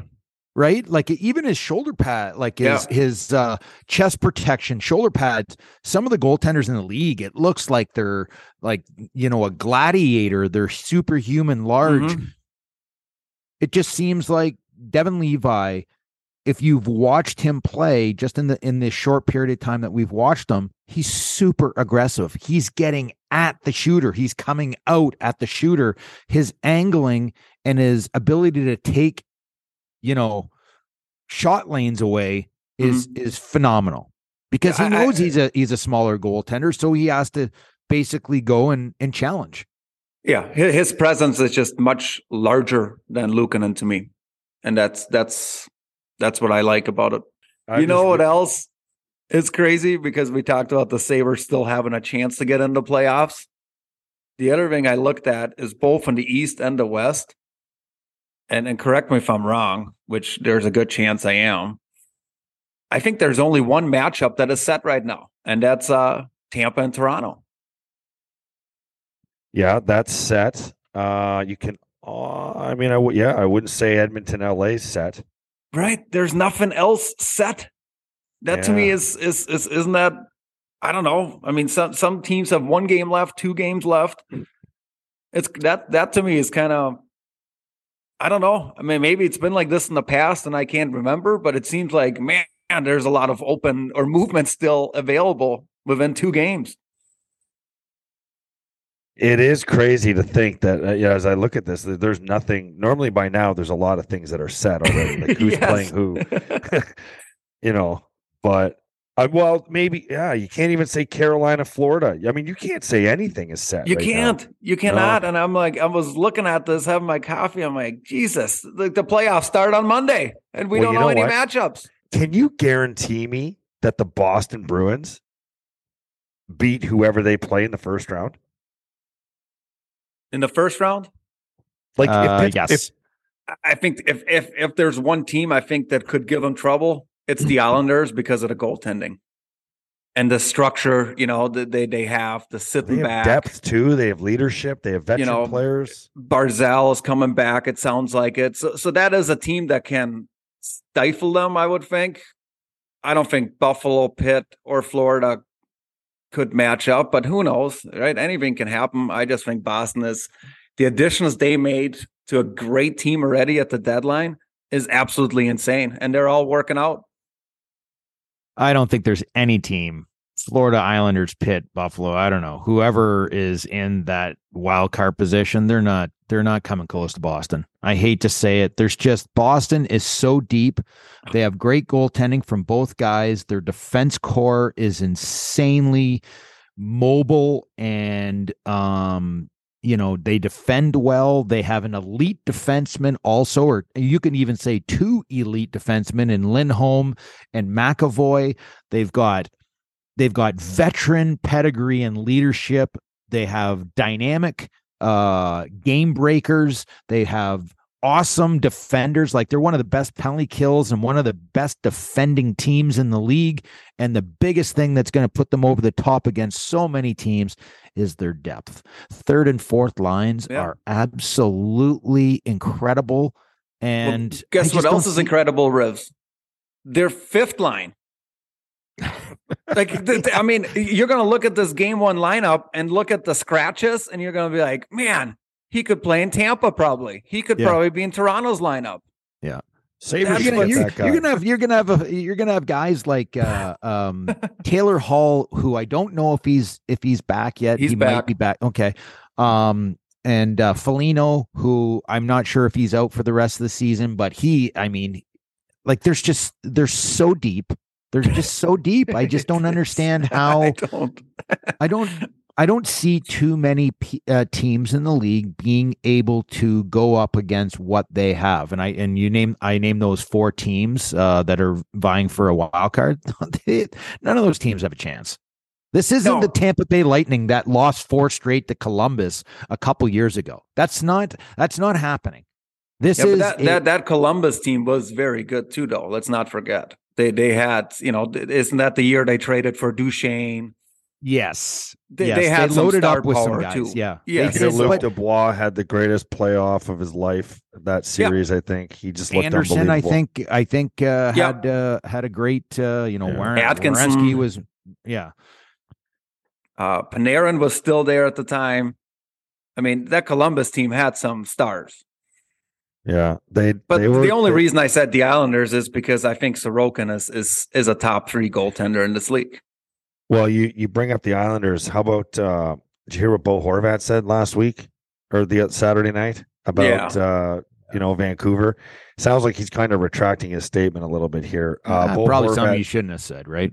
Right? Like even his shoulder pad, like his, yeah. his uh, chest protection, shoulder pads, some of the goaltenders in the league, it looks like they're like, you know, a gladiator. They're superhuman large. Mm-hmm. It just seems like Devon Levi, if you've watched him play just in the in this short period of time that we've watched him, he's super aggressive. He's getting at the shooter. He's coming out at the shooter. His angling and his ability to take, you know, shot lanes away is mm-hmm. is phenomenal because he knows I, I, he's a he's a smaller goaltender, so he has to basically go and, and challenge. Yeah, his presence is just much larger than Luukkonen to me, and that's that's that's what I like about it. I you know what like- else is crazy? Because we talked about the Sabres still having a chance to get into playoffs. The other thing I looked at is both in the East and the West. And, and correct me if I'm wrong, which there's a good chance I am. I think there's only one matchup that is set right now, and that's uh, Tampa and Toronto. Yeah, that's set. Uh, you can, uh, I mean, I w- yeah, I wouldn't say Edmonton, L A is set. Right. There's nothing else set. That yeah. to me is, is, is, isn't that, I don't know. I mean, some, some teams have one game left, two games left. It's that, that to me is kind of, I don't know. I mean, maybe it's been like this in the past and I can't remember, but it seems like, man, and there's a lot of open or movement still available within two games. It is crazy to think that, uh, yeah, as I look at this, that there's nothing. Normally by now, there's a lot of things that are set already, like who's yes. playing who, you know, but uh, well, maybe, yeah, you can't even say Carolina, Florida. I mean, you can't say anything is set. You right can't, now. you cannot. No. And I'm like, I was looking at this, having my coffee. I'm like, Jesus, the, the playoffs start on Monday and we well, don't you know, know any what? matchups. Can you guarantee me that the Boston Bruins beat whoever they play in the first round? In the first round? Like, uh, if yes. If, I think if, if if there's one team I think that could give them trouble, it's the Islanders because of the goaltending and the structure, you know, that they, they have, the sitting they back. They have depth, too. They have leadership. They have veteran you know, players. Barzal is coming back, it sounds like it. So, so that is a team that can stifle them, I would think. I don't think Buffalo, Pitt, or Florida could match up, but who knows, right? Anything can happen. I just think Boston is the additions they made to a great team already at the deadline is absolutely insane, and they're all working out. I don't think there's any team, Florida, Islanders, Pitt, Buffalo, I don't know, whoever is in that wild card position, they're not they're not coming close to Boston. I hate to say it. There's just Boston is so deep. They have great goaltending from both guys. Their defense core is insanely mobile and, um, you know, they defend well. They have an elite defenseman also, or you can even say two elite defensemen in Lindholm and McAvoy. They've got they've got veteran pedigree and leadership. They have dynamic uh game breakers. They have awesome defenders. Like, they're one of the best penalty kills and one of the best defending teams in the league, and the biggest thing that's going to put them over the top against so many teams is their depth. Third and fourth lines yeah. are absolutely incredible, and well, guess what else is incredible, Rivs? Their fifth line. Like, th- th- I mean, you're going to look at this game one lineup and look at the scratches, and you're going to be like, man, he could play in Tampa probably. He could yeah. probably be in Toronto's lineup. Yeah. Sabres you're, you're, you're gonna have you're gonna have a, you're gonna have guys like uh, um, Taylor Hall, who I don't know if he's if he's back yet. He's he back. might be back. Okay. Um, and uh, Foligno, who I'm not sure if he's out for the rest of the season, but he, I mean, like, there's just they're so deep. They're just so deep. I just don't understand how I don't. I don't. I don't see too many p- uh, teams in the league being able to go up against what they have. And I and you name I name those four teams uh, that are vying for a wild card. None of those teams have a chance. This isn't no. the Tampa Bay Lightning that lost four straight to Columbus a couple years ago. That's not. That's not happening. This yeah, is that, a, that that Columbus team was very good too, though. Let's not forget. They they had, you know, isn't that the year they traded for Duchesne? Yes. They, yes. they had they loaded up with some guys, too. Yeah. Yes. They, they, Luc Dubois had the greatest playoff of his life in that series, yeah. I think. He just looked Anderson, unbelievable. Anderson, I think, I think uh, yeah. had uh, had a great, uh, you know, yeah. Warren, Atkinson. Wierenski was, yeah. Uh, Panarin was still there at the time. I mean, that Columbus team had some stars. Yeah, they. But they were, the only they, reason I said the Islanders is because I think Sorokin is is is a top three goaltender in this league. Well, you you bring up the Islanders. How about uh, did you hear what Bo Horvat said last week or the uh, Saturday night about yeah. uh, you know Vancouver? Sounds like he's kind of retracting his statement a little bit here. Uh, yeah, Bo probably Horvat, something he shouldn't have said, right?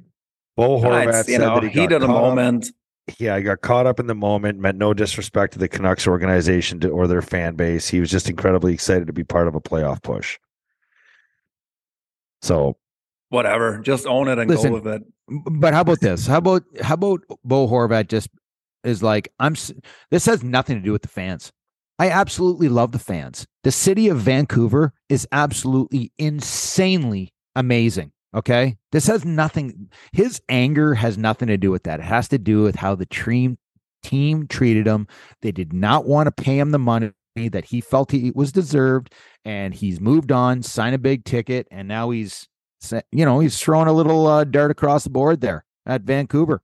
Bo Horvat said know, that he, he got did a moment. Up. Yeah, I got caught up in the moment, meant no disrespect to the Canucks organization or their fan base. He was just incredibly excited to be part of a playoff push. So whatever, just own it and listen, go with it. But how about this? How about how about Bo Horvat just is like, I'm this has nothing to do with the fans. I absolutely love the fans. The city of Vancouver is absolutely insanely amazing. Okay, this has nothing. His anger has nothing to do with that. It has to do with how the team team treated him. They did not want to pay him the money that he felt he was deserved, and he's moved on, signed a big ticket, and now he's, you know, he's throwing a little uh, dart across the board there at Vancouver.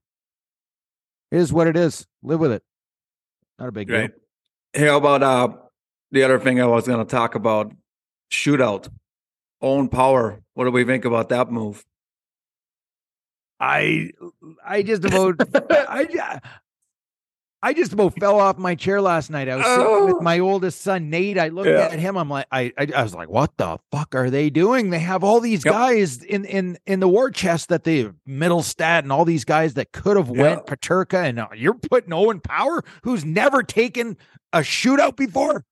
It is what it is. Live with it. Not a big Great. deal. Hey, how about uh, the other thing I was going to talk about? Shootout. Owen Power. What do we think about that move? I I just about I I just about fell off my chair last night. I was oh. sitting with my oldest son Nate. I looked yeah. at him. I'm like, I, I I was like, what the fuck are they doing? They have all these yep. guys in in in the war chest that they Mittelstadt and all these guys that could have yeah. went Paterka, and uh, you're putting Owen Power, who's never taken a shootout before.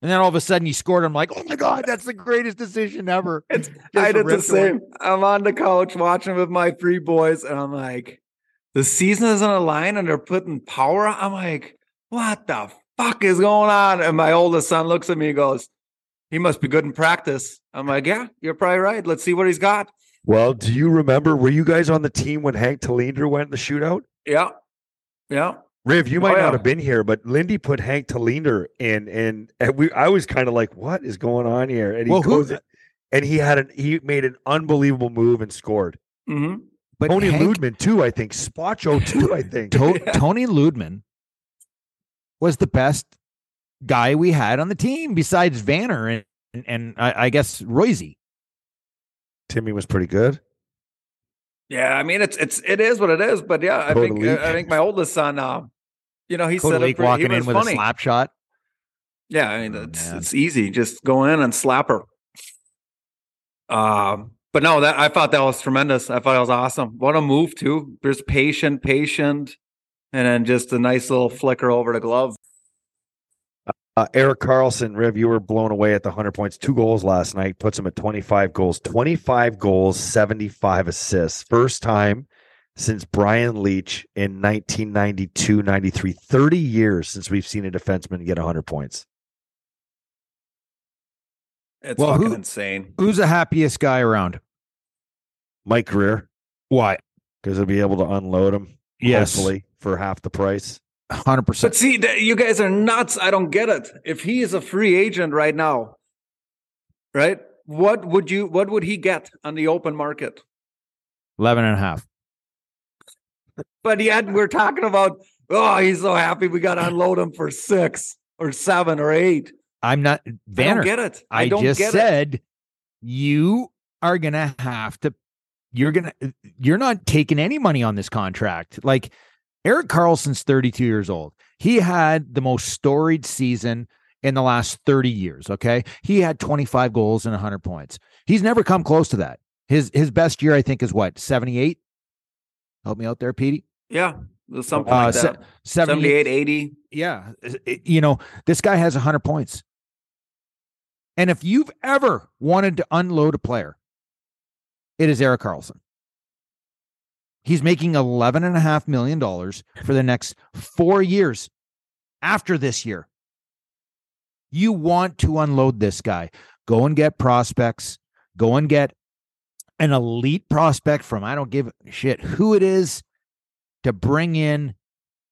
And then all of a sudden he scored. I'm like, oh my God, that's the greatest decision ever. It's, I did the same. Away. I'm on the couch watching with my three boys. And I'm like, the season is on the line and they're putting Power on. I'm like, what the fuck is going on? And my oldest son looks at me and goes, he must be good in practice. I'm like, yeah, you're probably right. Let's see what he's got. Well, do you remember, were you guys on the team when Hank Tallinder went in the shootout? Yeah. Yeah. Riv, you might oh, yeah. not have been here, but Lindy put Hank Tallinder in, and, and we I was kind of like, what is going on here? And he well, goes, who, and he had an he made an unbelievable move and scored. Mm-hmm. But Tony Hank, Ludman too, I think. Spacho too, I think. to, yeah. Tony Ludman was the best guy we had on the team besides Vanner and and, and I, I guess Royce. Timmy was pretty good. Yeah, I mean, it's it's it is what it is, but yeah, I totally. think I think my oldest son, uh, you know, he said it pretty, he was in with funny. a slap shot. Yeah, I mean, oh, it's man. it's easy, just go in and slap her. Um, but no, that I thought that was tremendous. I thought it was awesome. What a move too. There's patient, patient, and then just a nice little flicker over the glove. Uh, Erik Karlsson, Riv, you were blown away at the one hundred points. Two goals last night, puts him at twenty-five goals, twenty-five goals, seventy-five assists. First time since Brian Leach in nineteen ninety-two ninety-three. thirty years since we've seen a defenseman get one hundred points. It's well, fucking who, insane. Who's the happiest guy around? Mike Greer. Why? Because he'll be able to unload him, yes. hopefully, for half the price. one hundred percent. But see, you guys are nuts. I don't get it. If he is a free agent right now, right? What would you? What would he get on the open market? eleven and a half. But yet we're talking about, oh, he's so happy we got to unload him for six or seven or eight. I'm not. Vanner, I don't get it. I, I don't just get said it. You are gonna have to. You're gonna. You're not taking any money on this contract, like. Erik Karlsson's thirty-two years old. He had the most storied season in the last thirty years, okay? He had twenty-five goals and one hundred points. He's never come close to that. His his best year, I think, is what, seventy-eight? Help me out there, Petey? Yeah, something uh, like that. seventy-eight, eighty. Yeah, you know, this guy has one hundred points. And if you've ever wanted to unload a player, it is Erik Karlsson. He's making eleven and a half million dollars for the next four years after this year. You want to unload this guy. Go and get prospects. Go and get an elite prospect from, I don't give a shit who it is, to bring in,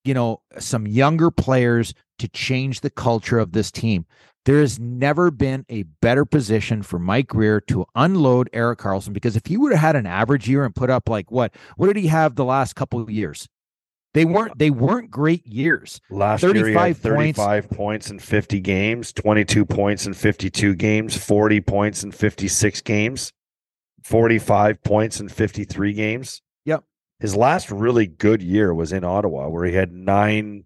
you know, some younger players to change the culture of this team. There has never been a better position for Mike Greer to unload Erik Karlsson, because if he would have had an average year and put up like what? What did he have the last couple of years? They weren't they weren't great years. Last year he had thirty-five points in fifty games, twenty-two points in fifty-two games, forty points in fifty-six games, forty-five points in fifty-three games. Yep. His last really good year was in Ottawa, where he had nine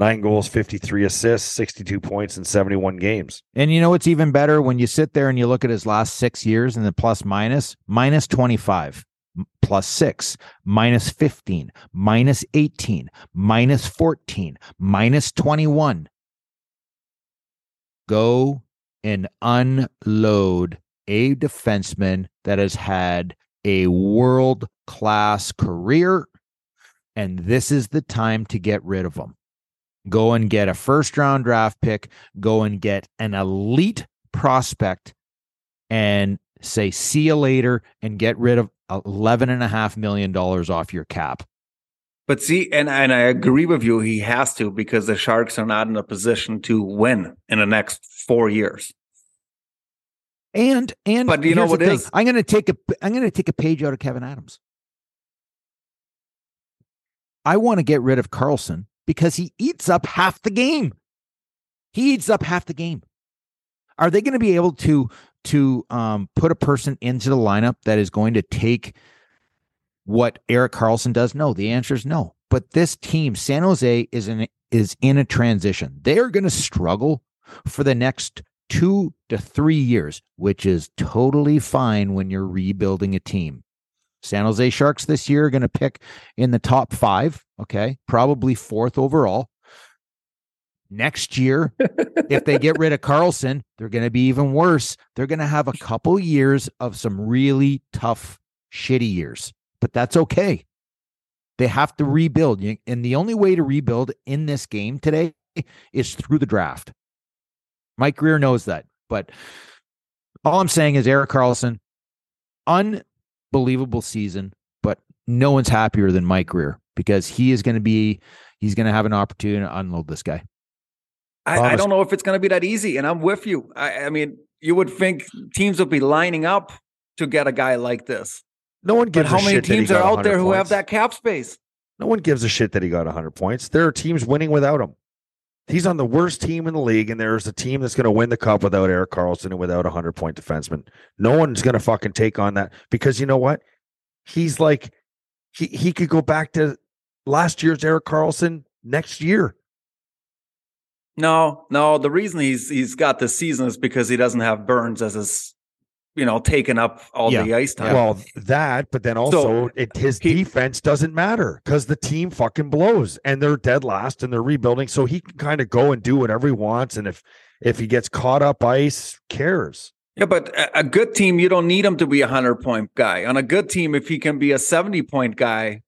Nine goals, fifty-three assists, sixty-two points in seventy-one games. And you know what's even better? When you sit there and you look at his last six years and the plus minus, minus twenty-five, plus six, minus fifteen, minus eighteen, minus fourteen, minus twenty-one. Go and unload a defenseman that has had a world-class career, and this is the time to get rid of him. Go and get a first-round draft pick. Go and get an elite prospect and say, see you later, and get rid of eleven point five million dollars off your cap. But see, and, and I agree with you, he has to, because the Sharks are not in a position to win in the next four years. And and but you know what it is? I'm gonna take a I'm gonna take a page out of Kevin Adams. I want to get rid of Karlsson, because he eats up half the game. He eats up half the game. Are they going to be able to to um, put a person into the lineup that is going to take what Erik Karlsson does? No, the answer is no. But this team, San Jose, is in, is in a transition. They are going to struggle for the next two to three years, which is totally fine when you're rebuilding a team. San Jose Sharks this year are going to pick in the top five, okay, probably fourth overall. Next year, if they get rid of Karlsson, they're going to be even worse. They're going to have a couple years of some really tough, shitty years, but that's okay. They have to rebuild. And the only way to rebuild in this game today is through the draft. Mike Greer knows that. But all I'm saying is Erik Karlsson, unbelievable season, but no one's happier than Mike Greer because he is going to be, he's going to have an opportunity to unload this guy. I, I don't know if it's going to be that easy, and I'm with you. I, I mean, you would think teams would be lining up to get a guy like this. No one gives but a shit. How many teams are out there points. Who have that cap space? No one gives a shit that he got one hundred points. There are teams winning without him. He's on the worst team in the league, and there's a team that's going to win the cup without Erik Karlsson and without a one hundred point defenseman. No one's going to fucking take on that because you know what? He's like, he, he could go back to last year's Erik Karlsson next year. No, no. The reason he's he's got this season is because he doesn't have Burns as his, you know, taking up all yeah. the ice time. Well, that, but then also so, it, his he, defense doesn't matter because the team fucking blows and they're dead last and they're rebuilding. So he can kind of go and do whatever he wants. And if if he gets caught up ice, cares. Yeah, but a, a good team, you don't need him to be a one hundred point guy. On a good team, if he can be a seventy point guy,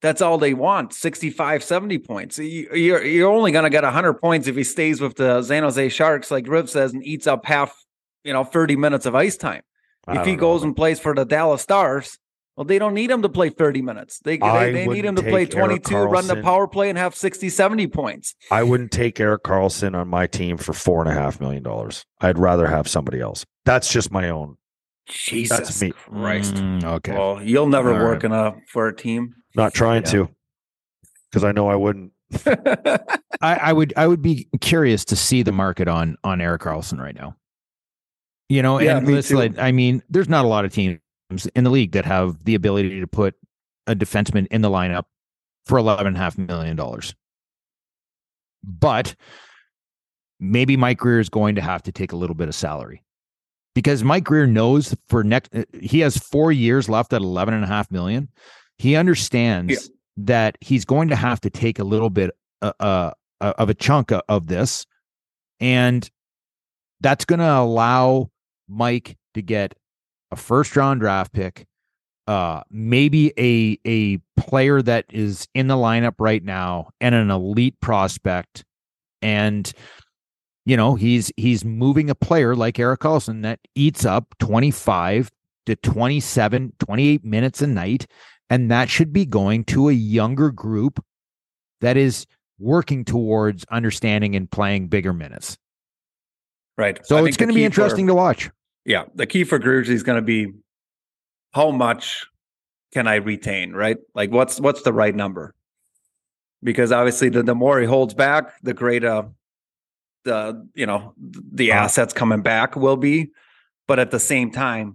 that's all they want, sixty-five, seventy points. You're, you're only going to get one hundred points if he stays with the San Jose Sharks, like Riv says, and eats up half, you know, thirty minutes of ice time. If he goes know. and plays for the Dallas Stars, well, they don't need him to play thirty minutes. They they, they need him to play twenty-two, run the power play, and have sixty, seventy points. I wouldn't take Erik Karlsson on my team for four point five million dollars. I'd rather have somebody else. That's just my own. Jesus That's me. Christ. Mm, okay. Well, you'll never All work right. enough for a team. Not trying yeah. to, because I know I wouldn't. I, I would. I would be curious to see the market on on Erik Karlsson right now. You know, yeah, and it's like, I mean, there's not a lot of teams in the league that have the ability to put a defenseman in the lineup for eleven and a half million dollars. But maybe Mike Greer is going to have to take a little bit of salary because Mike Greer knows for next he has four years left at eleven and a half million. He understands yeah. that he's going to have to take a little bit uh, uh, of a chunk of this, and that's going to allow Mike to get a first-round draft pick, uh, maybe a a player that is in the lineup right now, and an elite prospect. And you know he's he's moving a player like Erik Karlsson that eats up twenty-five to twenty-seven, twenty-eight minutes a night. And that should be going to a younger group that is working towards understanding and playing bigger minutes. Right. So it's going to be interesting to watch. Yeah. The key for Grugesi is going to be how much can I retain, right? Like what's what's the right number? Because obviously the, the more he holds back, the greater the, you know, the assets coming back will be. But at the same time,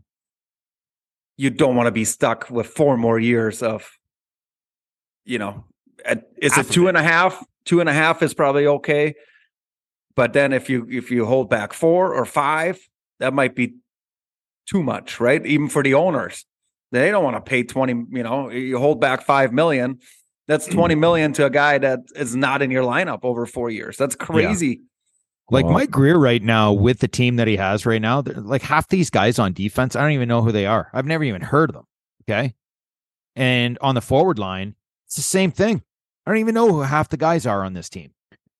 you don't want to be stuck with four more years of, you know, it's a two and a half. Two and a half is probably okay, but then if you if you hold back four or five, that might be too much, right? Even for the owners, they don't want to pay twenty. You know, you hold back five million, that's twenty million to a guy that is not in your lineup over four years. That's crazy. Yeah. Like Mike Greer right now with the team that he has right now, like half these guys on defense, I don't even know who they are. I've never even heard of them. Okay. And on the forward line, it's the same thing. I don't even know who half the guys are on this team.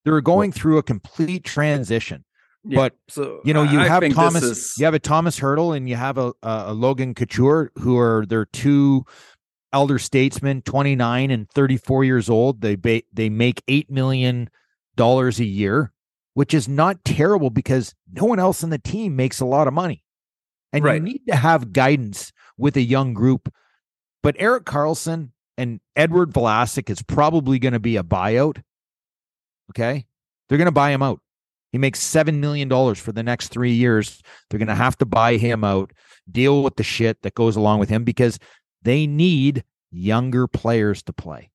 They're going through a complete transition. Yeah, but so you know, you I have Thomas, is... you have a Thomas Hertl and you have a, a Logan Couture who are their two elder statesmen, twenty-nine and thirty-four years old. They ba- they make eight million dollars a year, which is not terrible because no one else on the team makes a lot of money. And right. you need to have guidance with a young group. But Erik Karlsson and Edward Vlasic is probably going to be a buyout. Okay? They're going to buy him out. He makes seven million dollars for the next three years. They're going to have to buy him out, deal with the shit that goes along with him because They need younger players to play.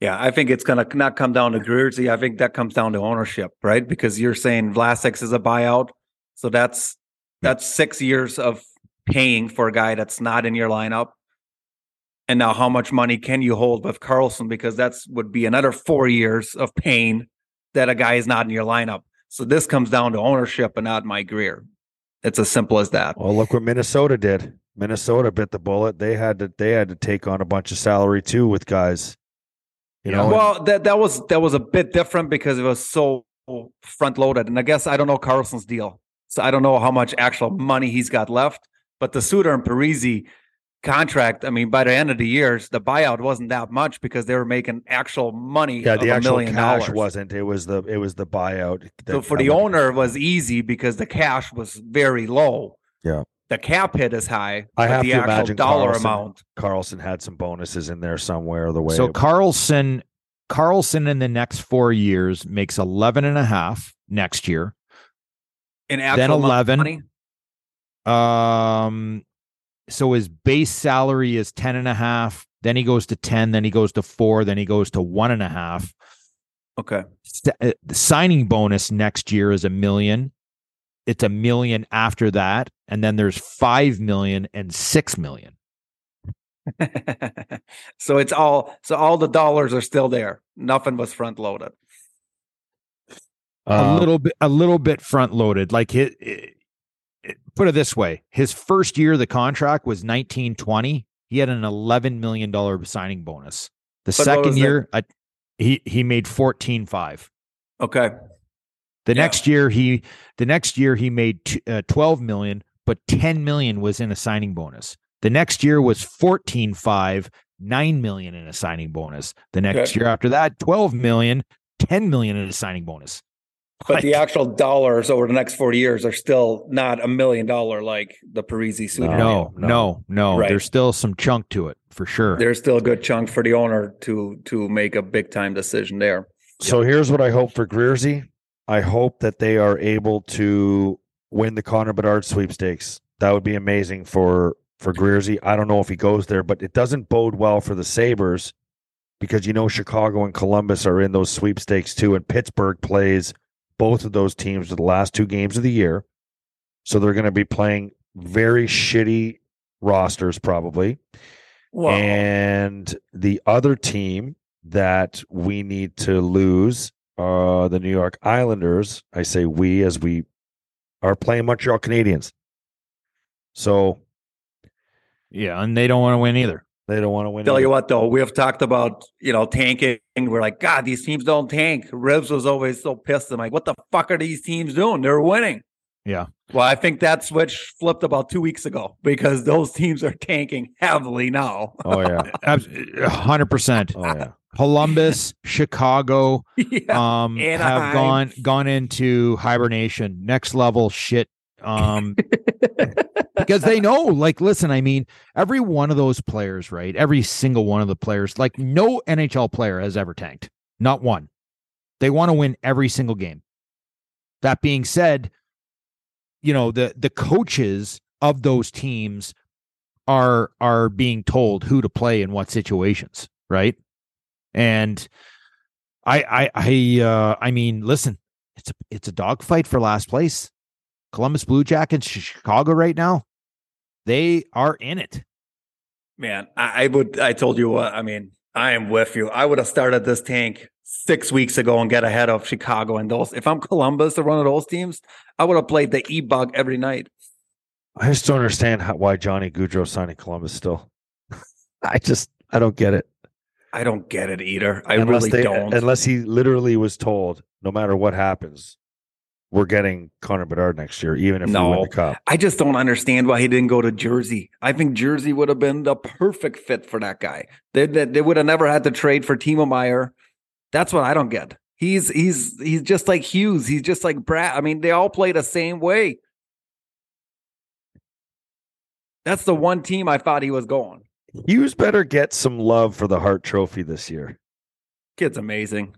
Yeah, I think it's going to not come down to Greerzy. I think that comes down to ownership, right? Because you're saying Vlasic is a buyout. So that's that's six years of paying for a guy that's not in your lineup. And now how much money can you hold with Karlsson? Because that's would be another four years of pain that a guy is not in your lineup. So this comes down to ownership and not Mike Grier. It's as simple as that. Well, look what Minnesota did. Minnesota bit the bullet. They had to they had to take on a bunch of salary too with guys. You know, well, that that was that was a bit different because it was so front loaded. And I guess I don't know Karlsson's deal. So I don't know how much actual money he's got left. But the Suter and Parisi contract, I mean, by the end of the years, the buyout wasn't that much because they were making actual money. Yeah, the actual cash wasn't. It was the it was the buyout. So for the owner, it was easy because the cash was very low. Yeah. The cap hit is high. I have to imagine dollar amount. Karlsson had some bonuses in there somewhere or the way. So Karlsson, Karlsson in the next four years makes eleven and a half next year. In actual eleven. Money? Um. So his base salary is ten and a half. Then he goes to ten. Then he goes to four. Then he goes to one and a half. Okay. The signing bonus next year is a million. It's a million after that. And then there's five million and six million. So it's all, so all the dollars are still there. Nothing was front loaded. Um, a little bit, a little bit front loaded. Like it, it, it, put it this way. His first year, the contract was nineteen twenty. He had an eleven million dollars signing bonus. The second year I, he, he made fourteen five. Okay. The yeah. next year he, the next year he made t- uh, twelve million, but ten million was in a signing bonus. The next year was fourteen five, nine million in a signing bonus. The next okay. year after that, twelve million, ten million in a signing bonus. But what? The actual dollars over the next forty years are still not a million dollar like the Parisi suit. No, no, no, no. Right. There's still some chunk to it for sure. There's still a good chunk for the owner to to make a big time decision there. So yep. Here's what I hope for Greerzy. I hope that they are able to win the Connor Bedard sweepstakes. That would be amazing for, for Greerzy. I don't know if he goes there, but it doesn't bode well for the Sabres because, you know, Chicago and Columbus are in those sweepstakes too, and Pittsburgh plays both of those teams for the last two games of the year. So they're going to be playing very shitty rosters probably. Whoa. And the other team that we need to lose, Uh, the New York Islanders, I say we as we are playing Montreal Canadiens. So, yeah, and they don't want to win either. They don't want to win. Tell either. You what, though, we have talked about, you know, tanking. We're like, God, these teams don't tank. Ribs was always so pissed. I'm like, what the fuck are these teams doing? They're winning. Yeah. Well, I think that switch flipped about two weeks ago because those teams are tanking heavily now. Oh, yeah. one hundred percent. Oh, yeah. Columbus, Chicago, yeah, um, have gone gone into hibernation, next level shit, um, because they know. Like, listen, I mean, every one of those players, right? Every single one of the players, like, no N H L player has ever tanked, not one. They want to win every single game. That being said, you know, the the coaches of those teams are are being told who to play in what situations, right? And I, I, I, uh, I mean, listen, it's a, it's a dogfight for last place. Columbus Blue Jackets, Chicago right now, they are in it. Man, I, I would, I told you what, I mean, I am with you. I would have started this tank six weeks ago and get ahead of Chicago and those. If I'm Columbus or one of those teams, I would have played the e-bug every night. I just don't understand how, why Johnny Gaudreau signed in Columbus still. I just, I don't get it. I don't get it either. I unless really they, don't. Unless he literally was told, no matter what happens, we're getting Connor Bedard next year, even if no, we win the cup. I just don't understand why he didn't go to Jersey. I think Jersey would have been the perfect fit for that guy. They, they, they would have never had to trade for Timo Meier. That's what I don't get. He's he's he's just like Hughes. He's just like Brad. I mean, they all play the same way. That's the one team I thought he was going. Hughes better get some love for the Hart Trophy this year. Kid's amazing.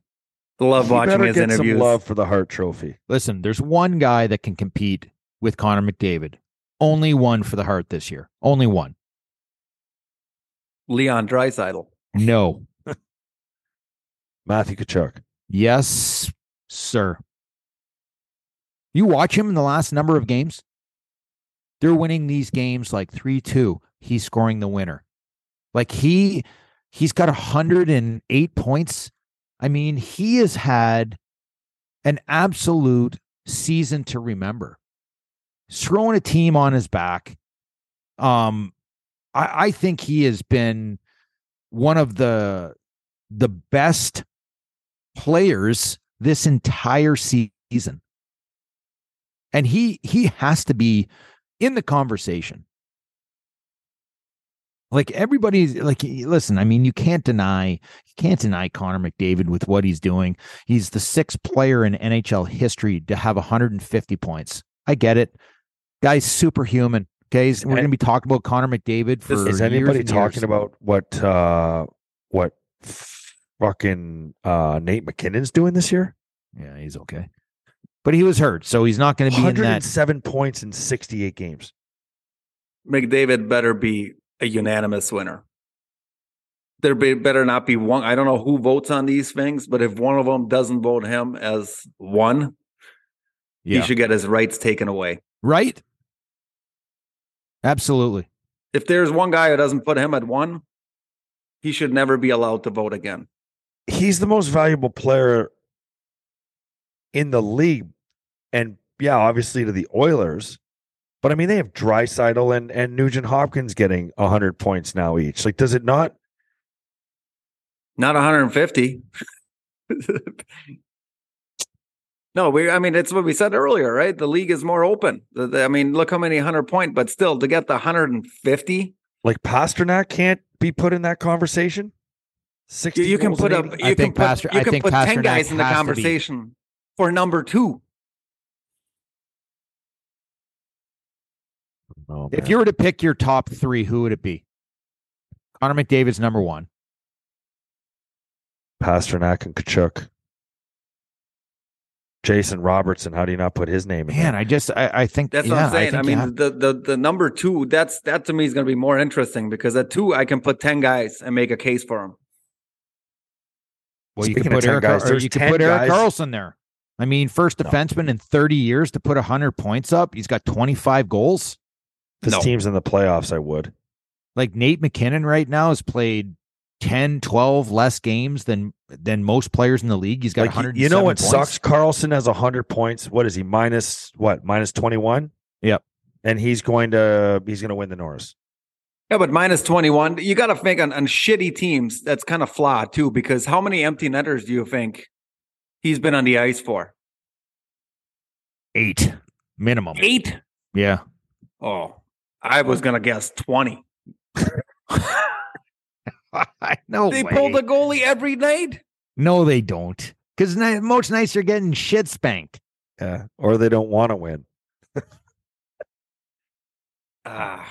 Love he watching his get interviews. Some love for the Hart Trophy. Listen, there's one guy that can compete with Connor McDavid. Only one for the Hart this year. Only one. Leon Draisaitl? No. Matthew Tkachuk? Yes, sir. You watch him in the last number of games. They're winning these games like three two. He's scoring the winner. Like he, he's got one hundred eight points. I mean, he has had an absolute season to remember. Throwing a team on his back. Um, I, I think he has been one of the the best players this entire season. And he he has to be in the conversation. Like everybody's like, listen, I mean, you can't deny, you can't deny Connor McDavid with what he's doing. He's the sixth player in N H L history to have one hundred fifty points. I get it. Guy's superhuman. Okay. We're and, going to be talking about Connor McDavid for Is anybody years talking years. about what, uh, what fucking uh, Nate McKinnon's doing this year? Yeah, he's okay. But he was hurt, so he's not going to be in that. one hundred seven points in sixty-eight games. McDavid better be a unanimous winner. There be, better not be one. I don't know who votes on these things, but if one of them doesn't vote him as one, yeah. he should get his rights taken away. Right? Absolutely. If there's one guy who doesn't put him at one, he should never be allowed to vote again. He's the most valuable player in the league. And yeah, obviously to the Oilers. But, I mean, they have Draisaitl and, and Nugent Hopkins getting one hundred points now each. Like, does it not? Not one hundred fifty. No, we. I mean, it's what we said earlier, right? The league is more open. The, the, I mean, look how many one hundred point, but still, to get the one hundred fifty. Like, Pastrnak can't be put in that conversation? sixty you can put, up, you I can think put, Pastor, you I can think put Pastrnak ten guys in the conversation for number two. Oh, if you were to pick your top three, who would it be? Connor McDavid's number one. Pastrnak and Tkachuk. Jason Robertson. How do you not put his name in? Man, there? I just, I, I think that's yeah, what I'm saying. I, I mean, have... the, the the number two, that's that to me is going to be more interesting because at two, I can put ten guys and make a case for him. Well, Speaking you can put Eric, guys, or you can put Erik Karlsson there. I mean, first defenseman no. in thirty years to put one hundred points up. He's got twenty-five goals. If his no. team's in the playoffs, I would. Like Nate McKinnon right now has played ten, twelve less games than than most players in the league. He's got like, one hundred. You know what points. Sucks? Karlsson has one hundred points. What is he? Minus what? Minus twenty-one? Yep. And he's going to he's going to win the Norris. Yeah, but minus twenty-one. You got to think on, on shitty teams. That's kind of flawed too, because how many empty netters do you think he's been on the ice for? Eight minimum. Eight. Yeah. Oh. I was going to guess twenty. No They way. Pull the goalie every night? No, they don't. Because most nights you're getting shit spanked. Yeah, or they don't want to win. uh,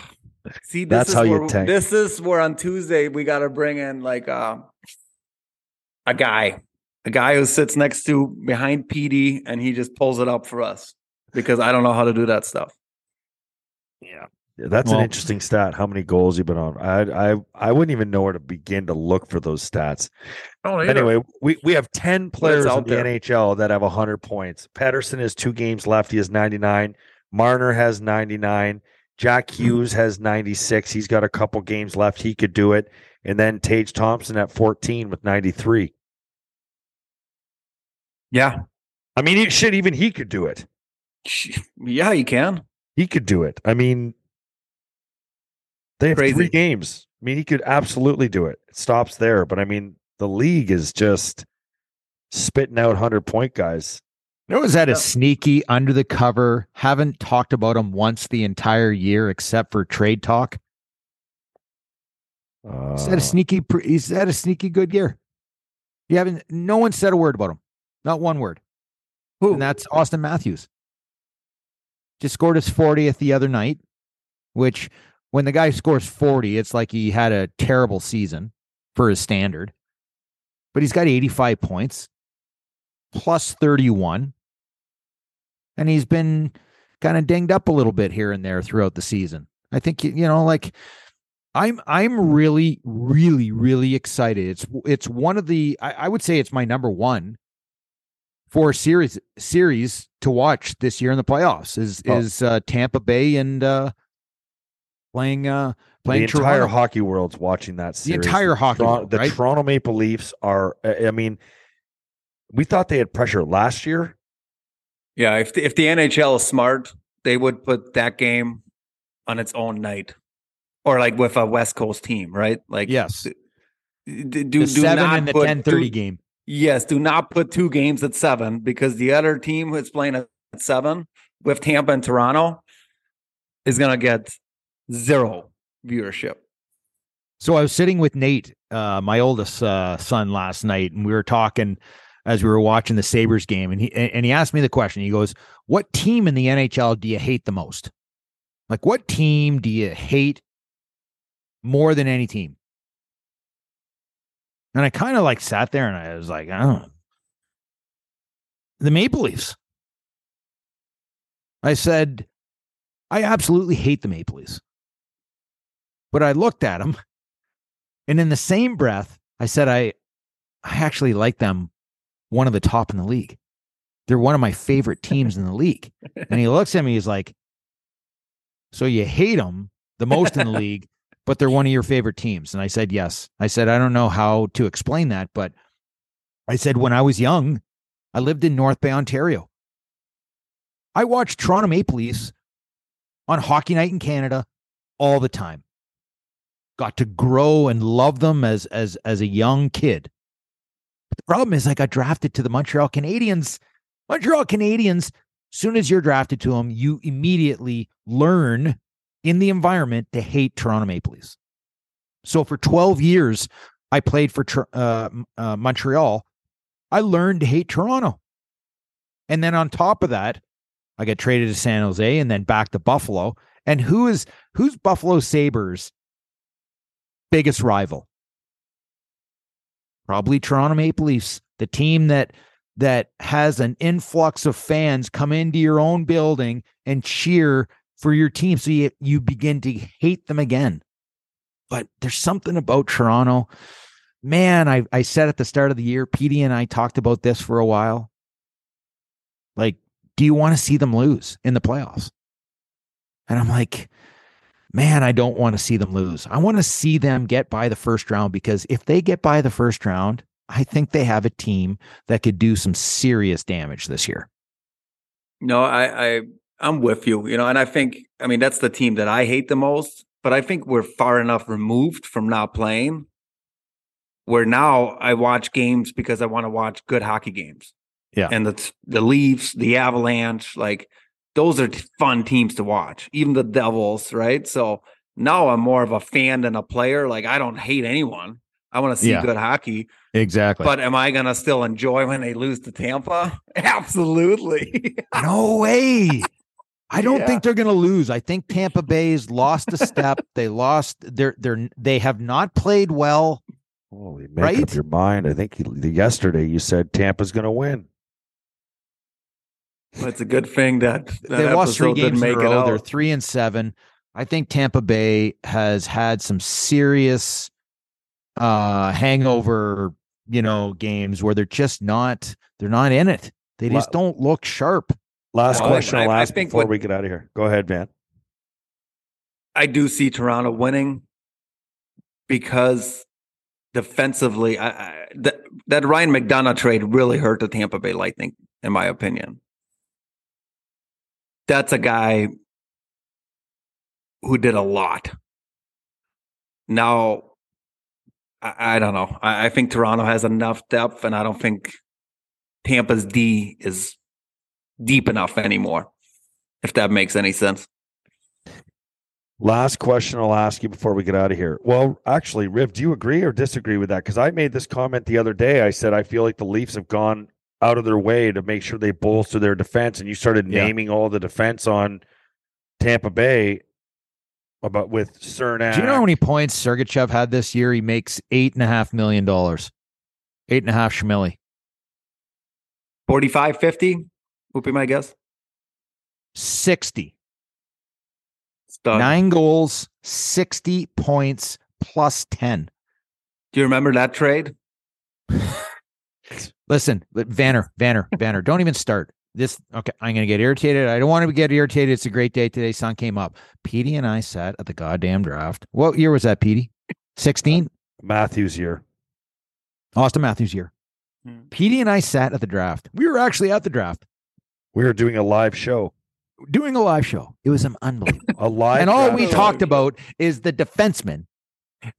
see, this That's is how where, you tank. This is where on Tuesday we got to bring in like uh, a guy. A guy who sits next to behind P D and he just pulls it up for us. Because I don't know how to do that stuff. Yeah. Yeah, that's well, an interesting stat. How many goals you've been on? I I I wouldn't even know where to begin to look for those stats. Anyway, we, we have ten players out in the there. N H L that have one hundred points. Patterson has two games left. He has ninety-nine. Marner has ninety-nine. Jack Hughes has ninety-six. He's got a couple games left. He could do it. And then Tage Thompson at fourteen with ninety-three. Yeah. I mean, it, shit, even he could do it. Yeah, he can. He could do it. I mean... They have Crazy. three games. I mean, he could absolutely do it. It stops there. But, I mean, the league is just spitting out one hundred point guys. You know, is that yeah. a sneaky, under-the-cover, haven't talked about him once the entire year except for trade talk? Uh, is, that a sneaky, is that a sneaky good year? You haven't. No one said a word about him. Not one word. Who? And that's Auston Matthews. Just scored his fortieth the other night, which... When the guy scores forty, it's like he had a terrible season for his standard. But he's got eighty-five points, plus thirty-one. And he's been kind of dinged up a little bit here and there throughout the season. I think, you know, like I'm I'm really, really, really excited. It's it's one of the I, I would say it's my number one for series series to watch this year in the playoffs is oh. is uh, Tampa Bay and uh, playing uh, playing the entire Toronto. Hockey world's watching that series. The entire hockey Tron- world, right? The Toronto Maple Leafs are. I mean, we thought they had pressure last year. Yeah, if the, if the N H L is smart, they would put that game on its own night. Or like with a West Coast team, right? Like yes, do, do, the seven and the ten thirty game. Yes, do not put two games at seven because the other team who's playing at seven with Tampa and Toronto is going to get zero viewership. So I was sitting with Nate, uh, my oldest uh, son, last night, and we were talking as we were watching the Sabres game, and he and he asked me the question. He goes, "What team in the N H L do you hate the most? Like, what team do you hate?" More than any team. And I kind of like sat there and I was like, I don't know. The Maple Leafs. I said, I absolutely hate the Maple Leafs. But I looked at them and in the same breath, I said, I, I actually like them. One of the top in the league. They're one of my favorite teams in the league. And he looks at me, he's like, so you hate them the most in the league. But they're one of your favorite teams. And I said, yes. I said, I don't know how to explain that. But I said, when I was young, I lived in North Bay, Ontario. I watched Toronto Maple Leafs on Hockey Night in Canada all the time. Got to grow and love them as, as, as a young kid. But the problem is I got drafted to the Montreal Canadiens. Montreal Canadiens, soon as you're drafted to them, you immediately learn in the environment to hate Toronto Maple Leafs. So for twelve years, I played for uh, uh, Montreal. I learned to hate Toronto. And then on top of that, I got traded to San Jose and then back to Buffalo. And who is who's Buffalo Sabres' biggest rival? Probably Toronto Maple Leafs, the team that that has an influx of fans come into your own building and cheer for your team, so you, you begin to hate them again. But there's something about Toronto. Man, I, I said at the start of the year, Petey and I talked about this for a while. Like, do you want to see them lose in the playoffs? And I'm like, man, I don't want to see them lose. I want to see them get by the first round, because if they get by the first round, I think they have a team that could do some serious damage this year. No, I... I... I'm with you, you know, and I think, I mean, that's the team that I hate the most, but I think we're far enough removed from not playing where now I watch games because I want to watch good hockey games. Yeah. And the, the Leafs, the Avalanche, like those are fun teams to watch, even the Devils, right? So now I'm more of a fan than a player. Like, I don't hate anyone. I want to see yeah. good hockey. Exactly. But am I going to still enjoy when they lose to Tampa? Absolutely. No way. I don't yeah. think they're going to lose. I think Tampa Bay's lost a step. They lost. They're they're they have not played well. Holy, make right? up your mind. I think he, yesterday you said Tampa's going to win. Well, it's a good thing that, that they lost three games in a row. They're three and seven. I think Tampa Bay has had some serious uh, hangover, you know, games where they're just not. They're not in it. They just don't look sharp. Last no, question I'll ask before what, we get out of here. Go ahead, Van. I do see Toronto winning because defensively, I, I, that, that Ryan McDonough trade really hurt the Tampa Bay Lightning, in my opinion. That's a guy who did a lot. Now, I, I don't know. I, I think Toronto has enough depth, and I don't think Tampa's D is deep enough anymore, if that makes any sense. Last question I'll ask you before we get out of here. Well, actually, Riv, do you agree or disagree with that? Because I made this comment the other day. I said, I feel like the Leafs have gone out of their way to make sure they bolster their defense, and you started naming yeah. all the defense on Tampa Bay about with Cernak. Do you know how many points Sergachev had this year? He makes eight point five million dollars. eight point five Schmilly. forty-five fifty? Would be my guess. sixty. Stud. Nine goals, sixty points, plus ten. Do you remember that trade? Listen, Vaner, Vaner, Vaner, don't even start this. Okay, I'm going to get irritated. I don't want to get irritated. It's a great day today. Sun came up. Petey and I sat at the goddamn draft. What year was that, Petey? sixteen? Matthews year. Auston Matthews year. Hmm. Petey and I sat at the draft. We were actually at the draft. We were doing a live show. Doing a live show. It was unbelievable. A live And all we talked about is the defenseman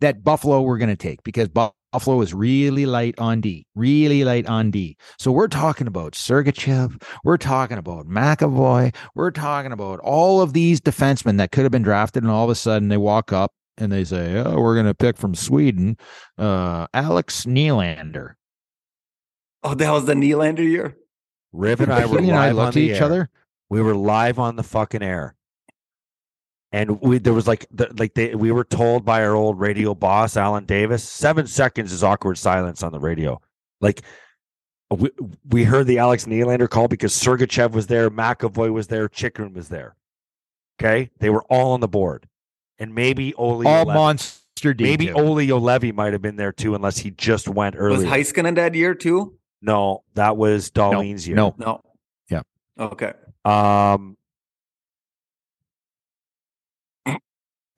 that Buffalo were going to take, because Buffalo. Buffalo is really light on D, really light on D. So we're talking about Sergachev. We're talking about McAvoy. We're talking about all of these defensemen that could have been drafted, and all of a sudden they walk up and they say, oh, we're going to pick from Sweden, uh, Alex Nylander. Oh, that was the Nylander year? Riv and I were live and I looked on at the each air. Other. We were live on the fucking air. And we, there was like, the, like they, we were told by our old radio boss, Alan Davis, seven seconds is awkward silence on the radio. Like we, we heard the Alex Nylander call because Sergachev was there, McAvoy was there, Chychrun was there. Okay, they were all on the board, and maybe Olli all Juolevi, monster. D J. Maybe Olli Juolevi might have been there too, unless he just went early. Was Heiskanen that year too? No, that was Dahlin's no, year. No, no, yeah, okay. Um.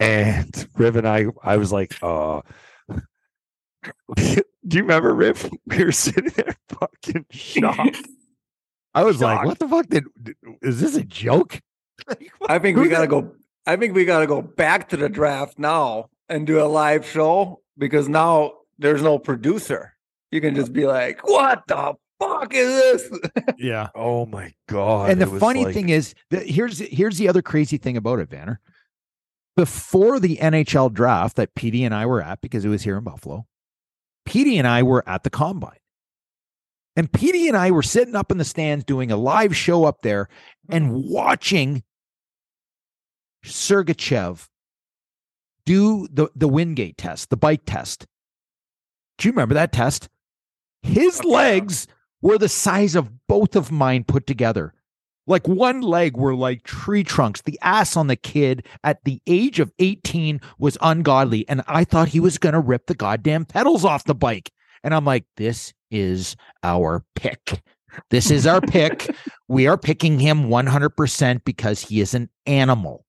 And Riv and I, I was like, uh, do you remember, Riv? We were sitting there fucking shocked. I was shocked. Like, what the fuck? Did, is this a joke? Like, what, I think we got to go. I think we got to go back to the draft now and do a live show, because now there's no producer. You can just be like, what the fuck is this? Yeah. Oh, my God. And the funny like... thing is, that here's here's the other crazy thing about it, Vaner. Before the N H L draft that Petey and I were at, because it was here in Buffalo, Petey and I were at the Combine. And Petey and I were sitting up in the stands doing a live show up there and watching Sergachev do the, the Wingate test, the bike test. Do you remember that test? His legs were the size of both of mine put together. Like one leg were like tree trunks. The ass on the kid at the age of eighteen was ungodly. And I thought he was going to rip the goddamn pedals off the bike. And I'm like, this is our pick. This is our pick. We are picking him one hundred percent because he is an animal.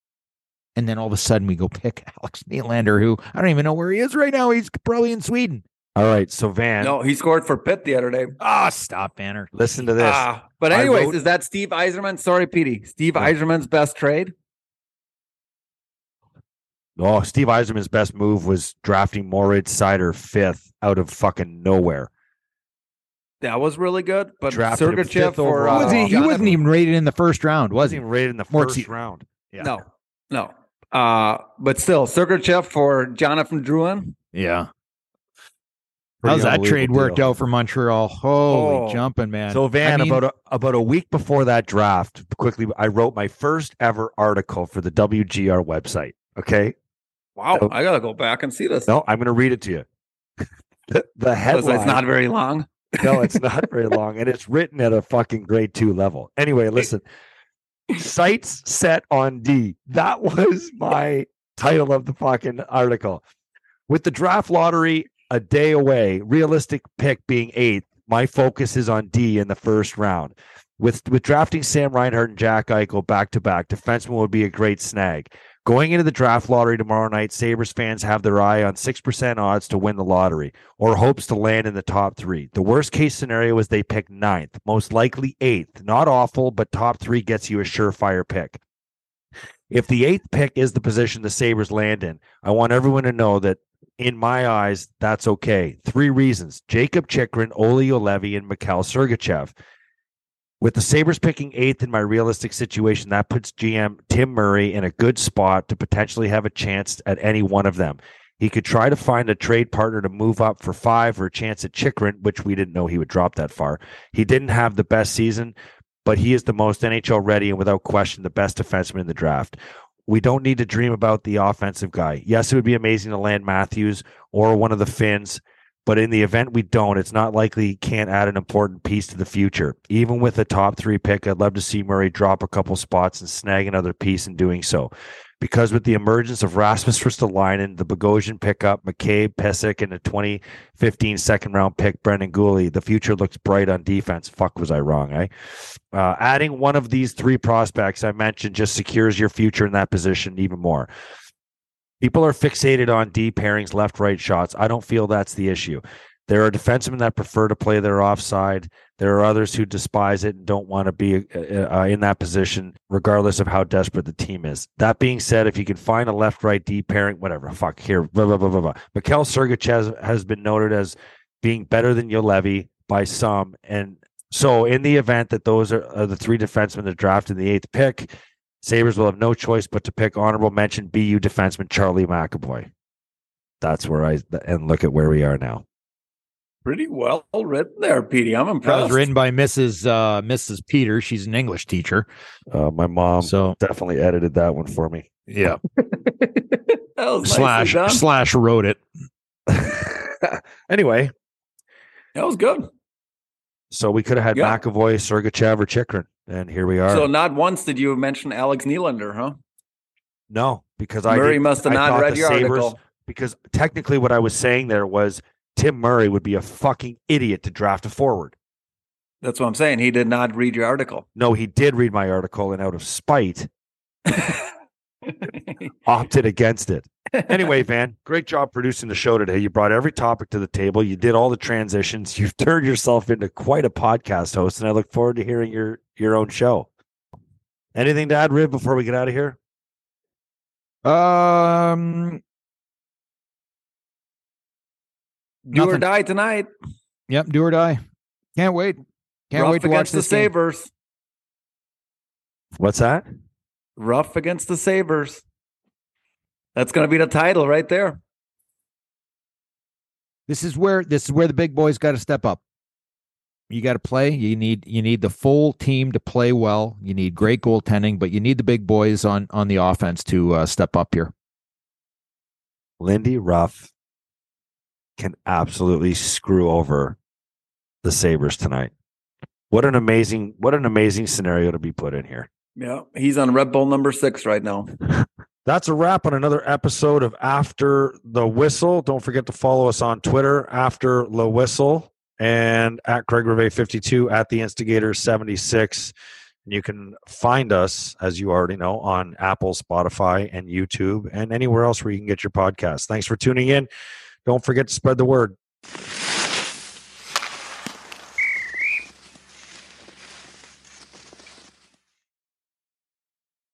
And then all of a sudden we go pick Alex Nylander, who I don't even know where he is right now. He's probably in Sweden. All right, so Van. No, he scored for Pitt the other day. Ah, oh, stop, Vaner. Listen to this. Uh, but anyways, wrote... is that Steve Yzerman? Sorry, Petey. Steve yeah. Yzerman's best trade? Oh, Steve Yzerman's best move was drafting Moritz Seider fifth out of fucking nowhere. That was really good, but Sergachev for... Uh, was he, he wasn't even rated in the first round, was he? He wasn't even rated in the first Mortz. round. Yeah. No, no. Uh, but still, Sergachev for Jonathan Drouin? Yeah. How's that trade worked deal. out for Montreal? Holy oh. jumping, man. So, Van, I mean, about, a, about a week before that draft, quickly, I wrote my first ever article for the W G R website, okay? Wow, so, I got to go back and see this. No, I'm going to read it to you. the, the headline. It's not very long. No, it's not very long, and it's written at a fucking grade two level. Anyway, listen, sights set on D. That was my title of the fucking article. With the draft lottery a day away, realistic pick being eighth, my focus is on D in the first round. With with drafting Sam Reinhart and Jack Eichel back-to-back, defenseman would be a great snag. Going into the draft lottery tomorrow night, Sabres fans have their eye on six percent odds to win the lottery, or hopes to land in the top three. The worst-case scenario is they pick ninth, most likely eighth. Not awful, but top three gets you a surefire pick. If the eighth pick is the position the Sabres land in, I want everyone to know that in my eyes, that's okay. Three reasons: Jacob Chychrun, Olli Juolevi, and Mikhail Sergachev. With the Sabres picking eighth in my realistic situation, that puts G M Tim Murray in a good spot to potentially have a chance at any one of them. He could try to find a trade partner to move up for five or a chance at Chychrun, which we didn't know he would drop that far. He didn't have the best season, but he is the most N H L ready and without question the best defenseman in the draft. We don't need to dream about the offensive guy. Yes, it would be amazing to land Matthews or one of the Finns But in the event we don't, it's not likely he can't add an important piece to the future. Even with a top three pick, I'd love to see Murray drop a couple spots and snag another piece in doing so. Because with the emergence of Rasmus Ristolainen, the Bogosian pickup, McCabe, Pesic, and the twenty fifteen second-round pick, Brendan Gooley, the future looks bright on defense. Fuck, was I wrong, eh? Uh, adding one of these three prospects I mentioned just secures your future in that position even more. People are fixated on D pairings, left-right shots. I don't feel that's the issue. There are defensemen that prefer to play their offside. There are others who despise it and don't want to be uh, in that position, regardless of how desperate the team is. That being said, if you can find a left-right D pairing, whatever, fuck, here, blah, blah, blah, blah, blah. Mikhail Sergachev has been noted as being better than Juolevi by some. And so in the event that those are, are the three defensemen that drafted in the eighth pick, Sabres will have no choice but to pick honorable mention B U defenseman Charlie McAvoy. That's where I and look at where we are now. Pretty well written there, Petey. I'm impressed. That was written by Missus Uh, Missus Peter. She's an English teacher. Uh, my mom so, definitely edited that one for me. Yeah. That was slash done. slash wrote it. Anyway, that was good. So we could have had yeah. McAvoy, Sergachev, or Chychrun. And here we are. So not once did you mention Alex Nylander, huh? No, because Murray I Murray must have not read your Sabres, article. Because technically what I was saying there was Tim Murray would be a fucking idiot to draft a forward. That's what I'm saying. He did not read your article. No, he did read my article, and out of spite, opted against it. Anyway, Van, great job producing the show today. You brought every topic to the table. You did all the transitions. You've turned yourself into quite a podcast host, and I look forward to hearing your, your own show. Anything to add, Rib, before we get out of here? Um, do nothing. Or die tonight. Yep, do or die. Can't wait. Can't Ruff wait to watch the this Sabres. Game. What's that? Ruff against the Sabres. That's going to be the title right there. This is where this is where the big boys got to step up. You got to play. You need you need the full team to play well. You need great goaltending, but you need the big boys on on the offense to uh, step up here. Lindy Ruff can absolutely screw over the Sabres tonight. What an amazing what an amazing scenario to be put in here. Yeah, he's on Red Bull number six right now. That's a wrap on another episode of After the Whistle. Don't forget to follow us on Twitter, After the Whistle, and at Craig Revay fifty-two, at The Instigator seventy-six. And you can find us, as you already know, on Apple, Spotify, and YouTube, and anywhere else where you can get your podcasts. Thanks for tuning in. Don't forget to spread the word.